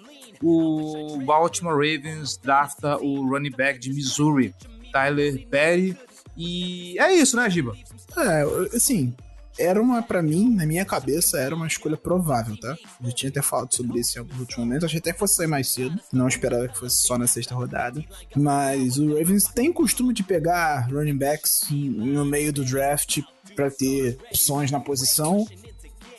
o Baltimore Ravens drafta o running back de Missouri, Tyler Perry, e é isso, né, Giba? É, assim, era uma, pra mim, na minha cabeça, era uma escolha provável, tá? Eu tinha até falado sobre isso em alguns últimos momentos, achei até que fosse sair mais cedo, não esperava que fosse só na sexta rodada, mas o Ravens tem costume de pegar running backs no meio do draft pra ter opções na posição.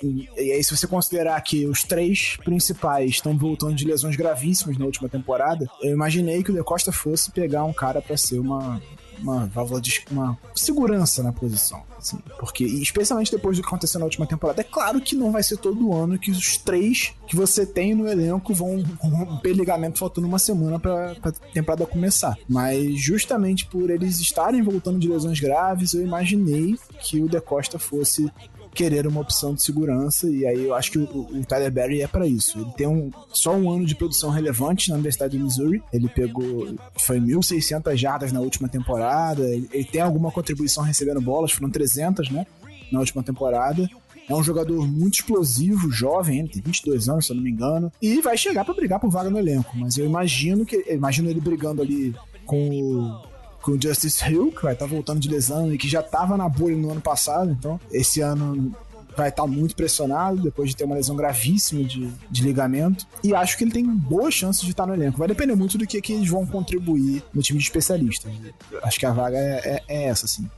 E aí, se você considerar que os três principais estão voltando de lesões gravíssimas na última temporada, eu imaginei que o De Costa fosse pegar um cara para ser uma, uma válvula de uma segurança na posição. Assim, porque, especialmente depois do que aconteceu na última temporada, é claro que não vai ser todo ano que os três que você tem no elenco vão romper ligamento faltando uma semana para a temporada começar. Mas justamente por eles estarem voltando de lesões graves, eu imaginei que o De Costa fosse querer uma opção de segurança, e aí eu acho que o, o Tyler Barry é para isso. Ele tem um, só um ano de produção relevante na Universidade de Missouri, ele pegou, foi mil e seiscentas jardas na última temporada, ele, ele tem alguma contribuição recebendo bolas, foram trezentas, né, na última temporada. É um jogador muito explosivo, jovem, ele tem vinte e dois anos, se eu não me engano, e vai chegar para brigar por vaga no elenco, mas eu imagino que, eu imagino ele brigando ali com o com o Justice Hill, que vai estar tá voltando de lesão e que já estava na bolha no ano passado, então esse ano vai estar tá muito pressionado, depois de ter uma lesão gravíssima de, de ligamento, e acho que ele tem boas chances de estar tá no elenco. Vai depender muito do que, que eles vão contribuir no time de especialistas. Acho que a vaga é, é, é essa, assim.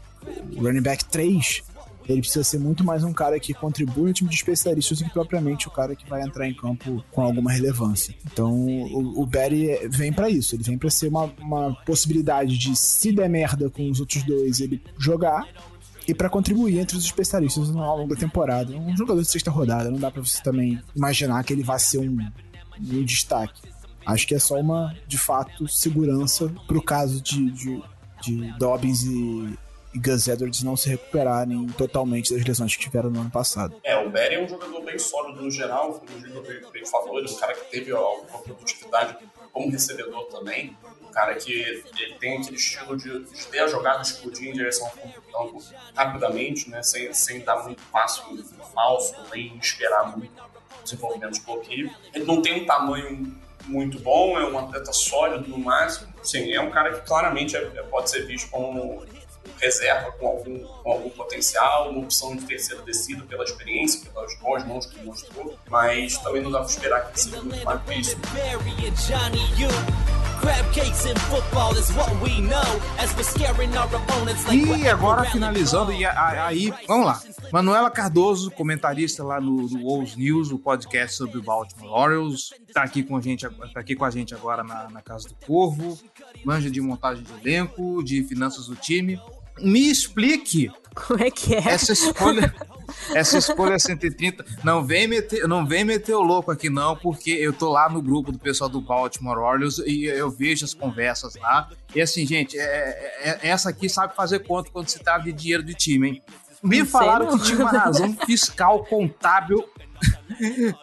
O running back três, ele precisa ser muito mais um cara que contribui no time de especialistas do que propriamente o cara que vai entrar em campo com alguma relevância. Então o, o Barry vem pra isso, ele vem pra ser uma, uma possibilidade de, se der merda com os outros dois, ele jogar, e pra contribuir entre os especialistas ao longo da temporada. É um jogador de sexta rodada, não dá pra você também imaginar que ele vai ser um, um destaque. Acho que é só uma, de fato, segurança pro caso de, de, de Dobbins e e Gus Edwards não se recuperarem totalmente das lesões que tiveram no ano passado. É, o Barry é um jogador bem sólido no geral, um jogador bem favorito, um cara que teve alguma produtividade como recebedor também, um cara que ele tem aquele estilo de, de ter a jogada, explodir em direção ao campo rapidamente, né, sem, sem dar muito passo falso, nem esperar muito desenvolvimento de bloqueio. Ele não tem um tamanho muito bom, é um atleta sólido no máximo. Sim, é um cara que claramente é, pode ser visto como reserva com algum, com algum potencial, uma opção de terceiro descido pela experiência, pelas boas mãos que ele mostrou, mas também não dá para esperar que seja muito mais que isso. E agora, finalizando, e aí, vamos lá. Manuela Cardozo, comentarista lá no, no Wolves News, o podcast sobre o Baltimore Orioles, tá aqui com a gente, tá aqui com a gente agora na, na Casa do Corvo, manja de montagem de elenco, de finanças do time. Me explique como é que é essa escolha, essa escolha cento e trinta. Não vem meter, não vem meter o louco aqui não, porque eu tô lá no grupo do pessoal do Baltimore Orioles e eu vejo as conversas lá. E assim, gente, é, é, essa aqui sabe fazer conta quando se trata de dinheiro de time, hein? Me não falaram sei, que tinha uma razão fiscal contábil.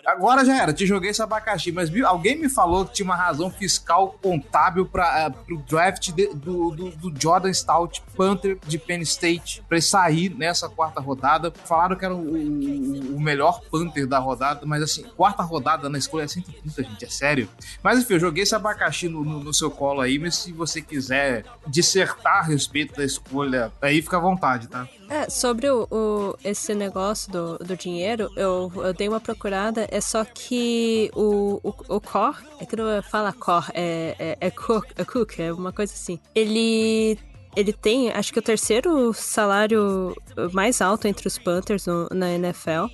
Agora já era, te joguei esse abacaxi, mas alguém me falou que tinha uma razão fiscal contábil para uh, o draft de, do, do, do Jordan Stout, Panther de Penn State, para ele sair nessa quarta rodada. Falaram que era o, o, o melhor Panther da rodada, mas assim, quarta rodada na escolha é cento e trinta, gente, é sério. Mas enfim, eu joguei esse abacaxi no, no, no seu colo aí, mas se você quiser dissertar a respeito da escolha, aí fica à vontade, tá? É, sobre o, o, esse negócio do, do dinheiro, eu, eu dei uma procurada, é só que o, o, o Cor, é que não fala Cor, é, é, é, cook, é Cook, é uma coisa assim. Ele, ele tem, acho que o terceiro salário mais alto entre os Panthers no, na N F L,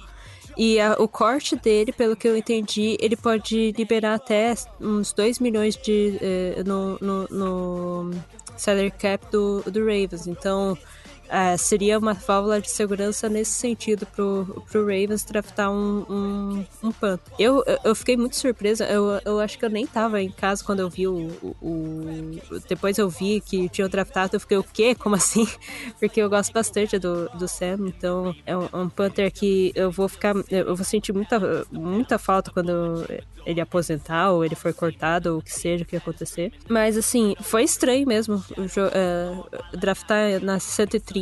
e a, o corte dele, pelo que eu entendi, ele pode liberar até uns dois milhões de, eh, no, no, no salary cap do, do Ravens, então... Uh, seria uma válvula de segurança nesse sentido pro, pro Ravens draftar um, um, um Panther. Eu, eu fiquei muito surpresa, eu, eu acho que eu nem tava em casa quando eu vi o, o, o... Depois eu vi que tinham draftado, eu fiquei, o quê? Como assim? Porque eu gosto bastante do, do Sam, então é um, um Panther que eu vou ficar... Eu vou sentir muita, muita falta quando ele aposentar, ou ele for cortado, ou o que seja, o que acontecer. Mas assim, foi estranho mesmo uh, draftar na cento e trinta.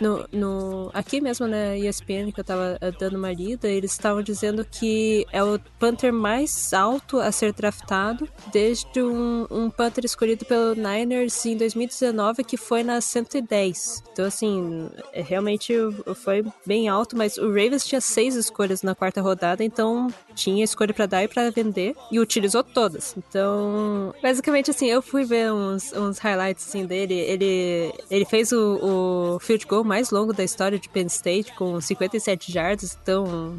No, no, aqui mesmo na E S P N que eu tava dando uma lida, eles estavam dizendo que é o Panther mais alto a ser draftado desde um, um Panther escolhido pelo Niners em dois mil e dezenove, que foi na cento e dez. Então assim, realmente foi bem alto, mas o Ravens tinha seis escolhas na quarta rodada, então tinha escolha pra dar e pra vender, e utilizou todas. Então, basicamente assim, eu fui ver uns, uns highlights assim dele. Ele, ele fez o, o field goal mais longo da história de Penn State, com cinquenta e sete jardas, então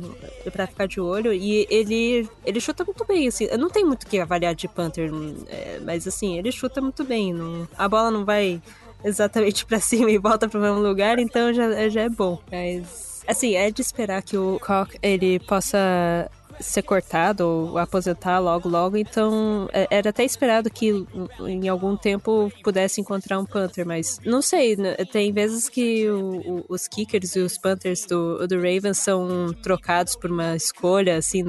é pra ficar de olho, e ele ele chuta muito bem, assim, não tem muito o que avaliar de Panther, é, mas assim, ele chuta muito bem, não, a bola não vai exatamente pra cima e volta pro mesmo lugar, então já, já é bom, mas assim, é de esperar que o Cock, ele possa ser cortado ou aposentar logo, logo, então era até esperado que em algum tempo pudesse encontrar um punter, mas não sei, tem vezes que o, o, os kickers e os punters do, do Ravens são trocados por uma escolha, assim,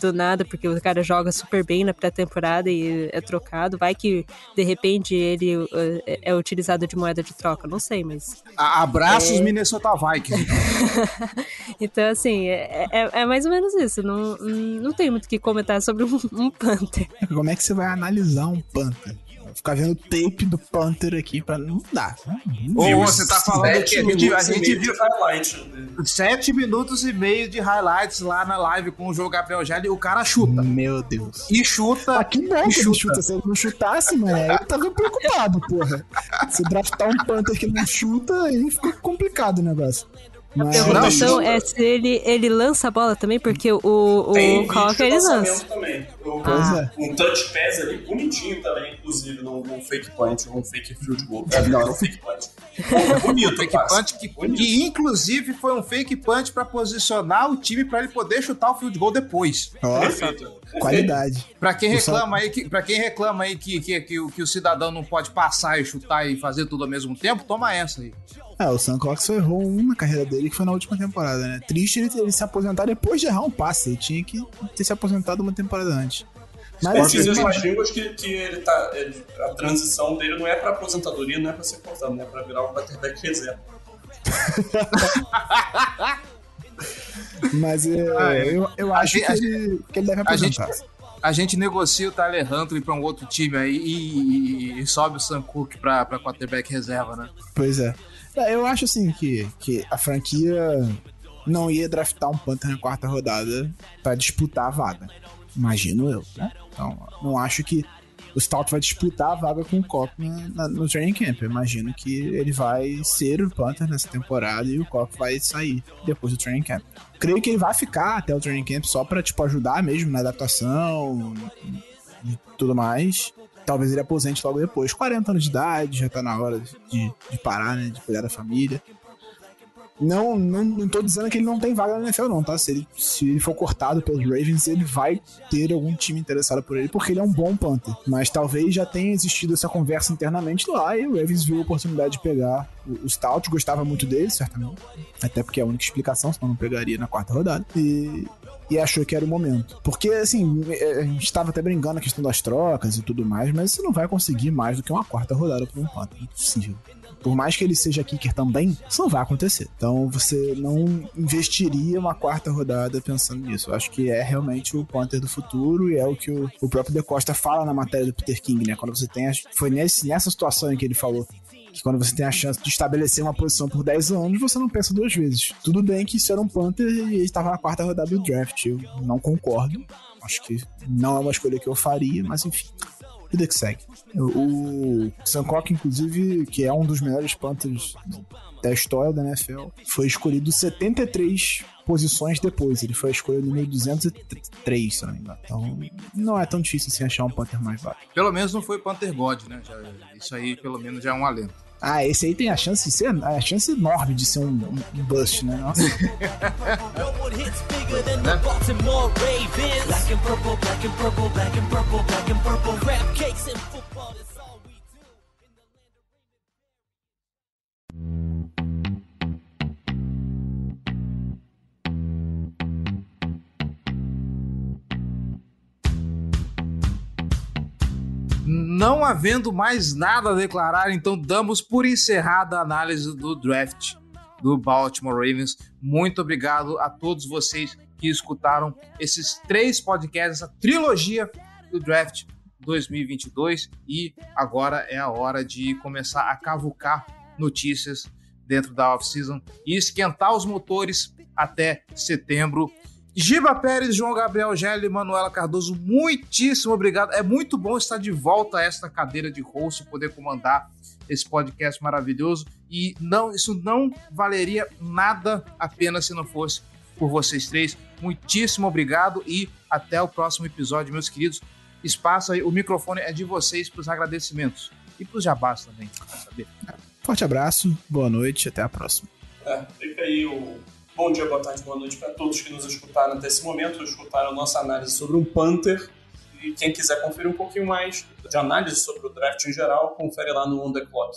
do nada, porque o cara joga super bem na pré-temporada e é trocado, vai que de repente ele é utilizado de moeda de troca, não sei, mas... Abraços, é... Minnesota Vikings! Então, assim, é, é, é mais ou menos isso, não, não tem muito o que comentar sobre um, um punter. Como é que você vai analisar um punter? Ficar vendo tape do punter aqui pra não dar. Ou Deus, você tá falando sete que minutos, a gente viu sete minutos e meio de highlights lá na live com o João Gabriel Gelli, o cara chuta. Meu Deus. E chuta. Ah, que merda, e chuta. chuta. Se ele não chutasse, mano, eu tava preocupado, porra. Se draftar um punter que não chuta, aí fica complicado o negócio. A pergunta é se ele, ele lança a bola também, porque o, o Cocker ele lança. Também. O, ah. Um touch pass ali, bonitinho também, inclusive, num, num fake punch, num fake field goal. Não, era um fake punch. Bonito, fake punch que, bonito. Que inclusive foi um fake punch pra posicionar o time pra ele poder chutar o field goal depois. Nossa, qualidade. Pra quem reclama aí, que, pra quem reclama aí que, que, que, que o cidadão não pode passar e chutar e fazer tudo ao mesmo tempo, toma essa aí. É, o Sam Cox errou um na carreira dele, que foi na última temporada, né? Triste ele, ele se aposentar depois de errar um passe. Ele tinha que ter se aposentado uma temporada antes. Mas eu acho que, que ele tá, ele, a transição dele não é pra aposentadoria, não é pra ser cortado, não é pra virar o quarterback reserva. Mas eu, ah, é. eu, eu acho gente, que, ele, que ele deve aposentar. A gente, a gente negocia o Tyler Huntley pra um outro time aí e, e, e sobe o Sam Cook pra, pra quarterback reserva, né? Pois é. Eu acho assim que, que a franquia não ia draftar um punter na quarta rodada pra disputar a vaga. Imagino eu, né? Então, não acho que o Stout vai disputar a vaga com o Cobb no, no training camp. Eu imagino que ele vai ser o punter nessa temporada e o Cobb vai sair depois do training camp. Creio que ele vai ficar até o training camp só pra, tipo, ajudar mesmo na adaptação e tudo mais. Talvez ele aposente logo depois. quarenta anos de idade, já tá na hora de, de parar, né? De cuidar da família. Não, não, não tô dizendo que ele não tem vaga na N F L, não, tá? Se ele, se ele for cortado pelos Ravens, ele vai ter algum time interessado por ele, porque ele é um bom punter. Mas talvez já tenha existido essa conversa internamente lá e o Ravens viu a oportunidade de pegar o, o Stout. Gostava muito dele, certamente. Até porque é a única explicação, senão não pegaria na quarta rodada. E... E achou que era o momento. Porque, assim, a gente estava até brincando a questão das trocas e tudo mais, mas você não vai conseguir mais do que uma quarta rodada por um ponto. É impossível. Por mais que ele seja kicker também, isso não vai acontecer. Então, você não investiria uma quarta rodada pensando nisso. Eu acho que é realmente o punter do futuro e é o que o, o próprio De Costa fala na matéria do Peter King, né? Quando você tem... A, foi nesse, nessa situação em que ele falou... que quando você tem a chance de estabelecer uma posição por dez anos, você não pensa duas vezes. Tudo bem que isso era um punter e ele estava na quarta rodada do draft. Eu não concordo. Acho que não é uma escolha que eu faria, mas enfim. Vida que segue. O Sam Cook, inclusive, que é um dos melhores punters da história da N F L, foi escolhido setenta e três posições depois. Ele foi a escolha número duzentos e três, se não me engano. Então, não é tão difícil assim achar um punter mais baixo. Pelo menos não foi punter God, né? Já, isso aí, pelo menos, já é um alento. Ah, esse aí tem a chance de ser, a chance enorme de ser um, um bust, né? Nossa. Não havendo mais nada a declarar, então damos por encerrada a análise do draft do Baltimore Ravens. Muito obrigado a todos vocês que escutaram esses três podcasts, essa trilogia do draft dois mil e vinte e dois. E agora é a hora de começar a cavucar notícias dentro da off-season e esquentar os motores até setembro. Giba Pérez, João Gabriel Gelli, Manuela Cardozo, muitíssimo obrigado. É muito bom estar de volta a esta cadeira de host e poder comandar esse podcast maravilhoso. E não, isso não valeria nada apenas se não fosse por vocês três. Muitíssimo obrigado e até o próximo episódio, meus queridos. Espaço aí, o microfone é de vocês para os agradecimentos e para os jabás também, pra saber. Forte abraço, boa noite, até a próxima. É, fica aí o... Bom dia, boa tarde, boa noite para todos que nos escutaram até esse momento, escutaram nossa análise sobre o Panther, e quem quiser conferir um pouquinho mais de análise sobre o draft em geral, confere lá no On The Clock.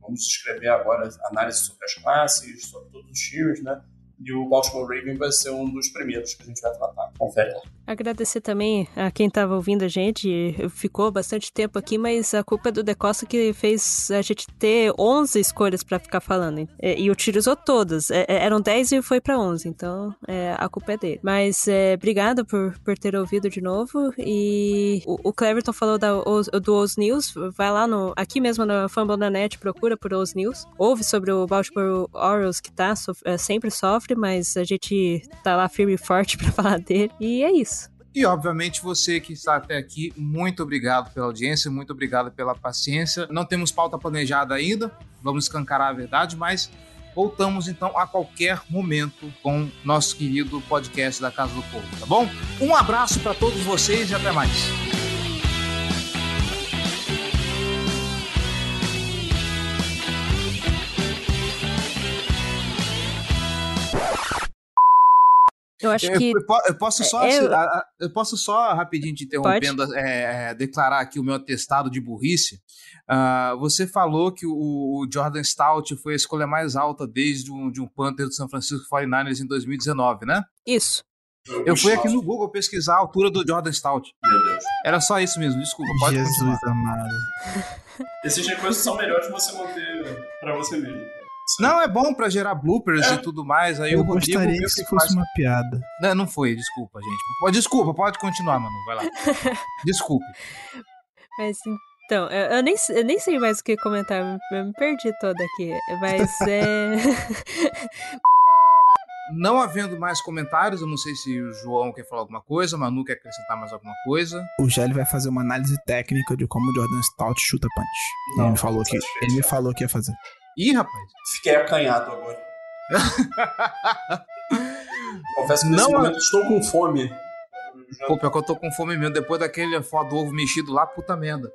Vamos escrever agora análise sobre as classes, sobre todos os times, né? E o Baltimore Ravens vai ser um dos primeiros que a gente vai tratar. Confere lá. Agradecer também a quem estava ouvindo a gente. Ficou bastante tempo aqui, mas a culpa é do De Costa, que fez a gente ter onze escolhas para ficar falando. E, e utilizou todas. É, eram dez e foi para onze, então é, a culpa é dele. Mas é, obrigado por, por ter ouvido de novo. E o, o Cleverton falou da, o, do Oz News. Vai lá no, aqui mesmo na FanBonaNet, procura por Oz News. Ouve sobre o Baltimore Orioles, que tá, so, é, sempre sofre, mas a gente tá lá firme e forte para falar dele. E é isso. E, obviamente, você que está até aqui, muito obrigado pela audiência, muito obrigado pela paciência. Não temos pauta planejada ainda, vamos escancarar a verdade, mas voltamos, então, a qualquer momento com nosso querido podcast da Casa do Corvo, tá bom? Um abraço para todos vocês e até mais. Eu acho que... Eu, eu, posso só, eu... eu posso só, rapidinho te interrompendo, é, declarar aqui o meu atestado de burrice. Uh, você falou que o Jordan Stout foi a escolha mais alta desde um, de um Panther do San Francisco forty-niners em dois mil e dezenove, né? Isso. Eu fui aqui no Google pesquisar a altura do Jordan Stout. Meu Deus. Era só isso mesmo, desculpa. Pode Jesus continuar. Amado. Esses recursos são melhores você manter pra você mesmo. Sim. Não, é bom pra gerar bloopers é. e tudo mais. Aí eu o Rodrigo gostaria que fosse faz... uma piada. Não, não foi, desculpa, gente. Desculpa, pode continuar, Manu, vai lá. Desculpe. Mas então, eu nem, eu nem sei mais o que comentar, eu me perdi toda aqui. Mas é... Não havendo mais comentários, eu não sei se o João quer falar alguma coisa, o Manu quer acrescentar mais alguma coisa. O Gelli vai fazer uma análise técnica de como o Jordan Stout chuta punch. Não, ele, me falou que, ele me falou que ia fazer. Ih, rapaz. Fiquei acanhado agora. Confesso que nesse não, momento estou com fome. Pô, pior que eu tô com fome mesmo. Depois daquele foda do ovo mexido lá, puta merda.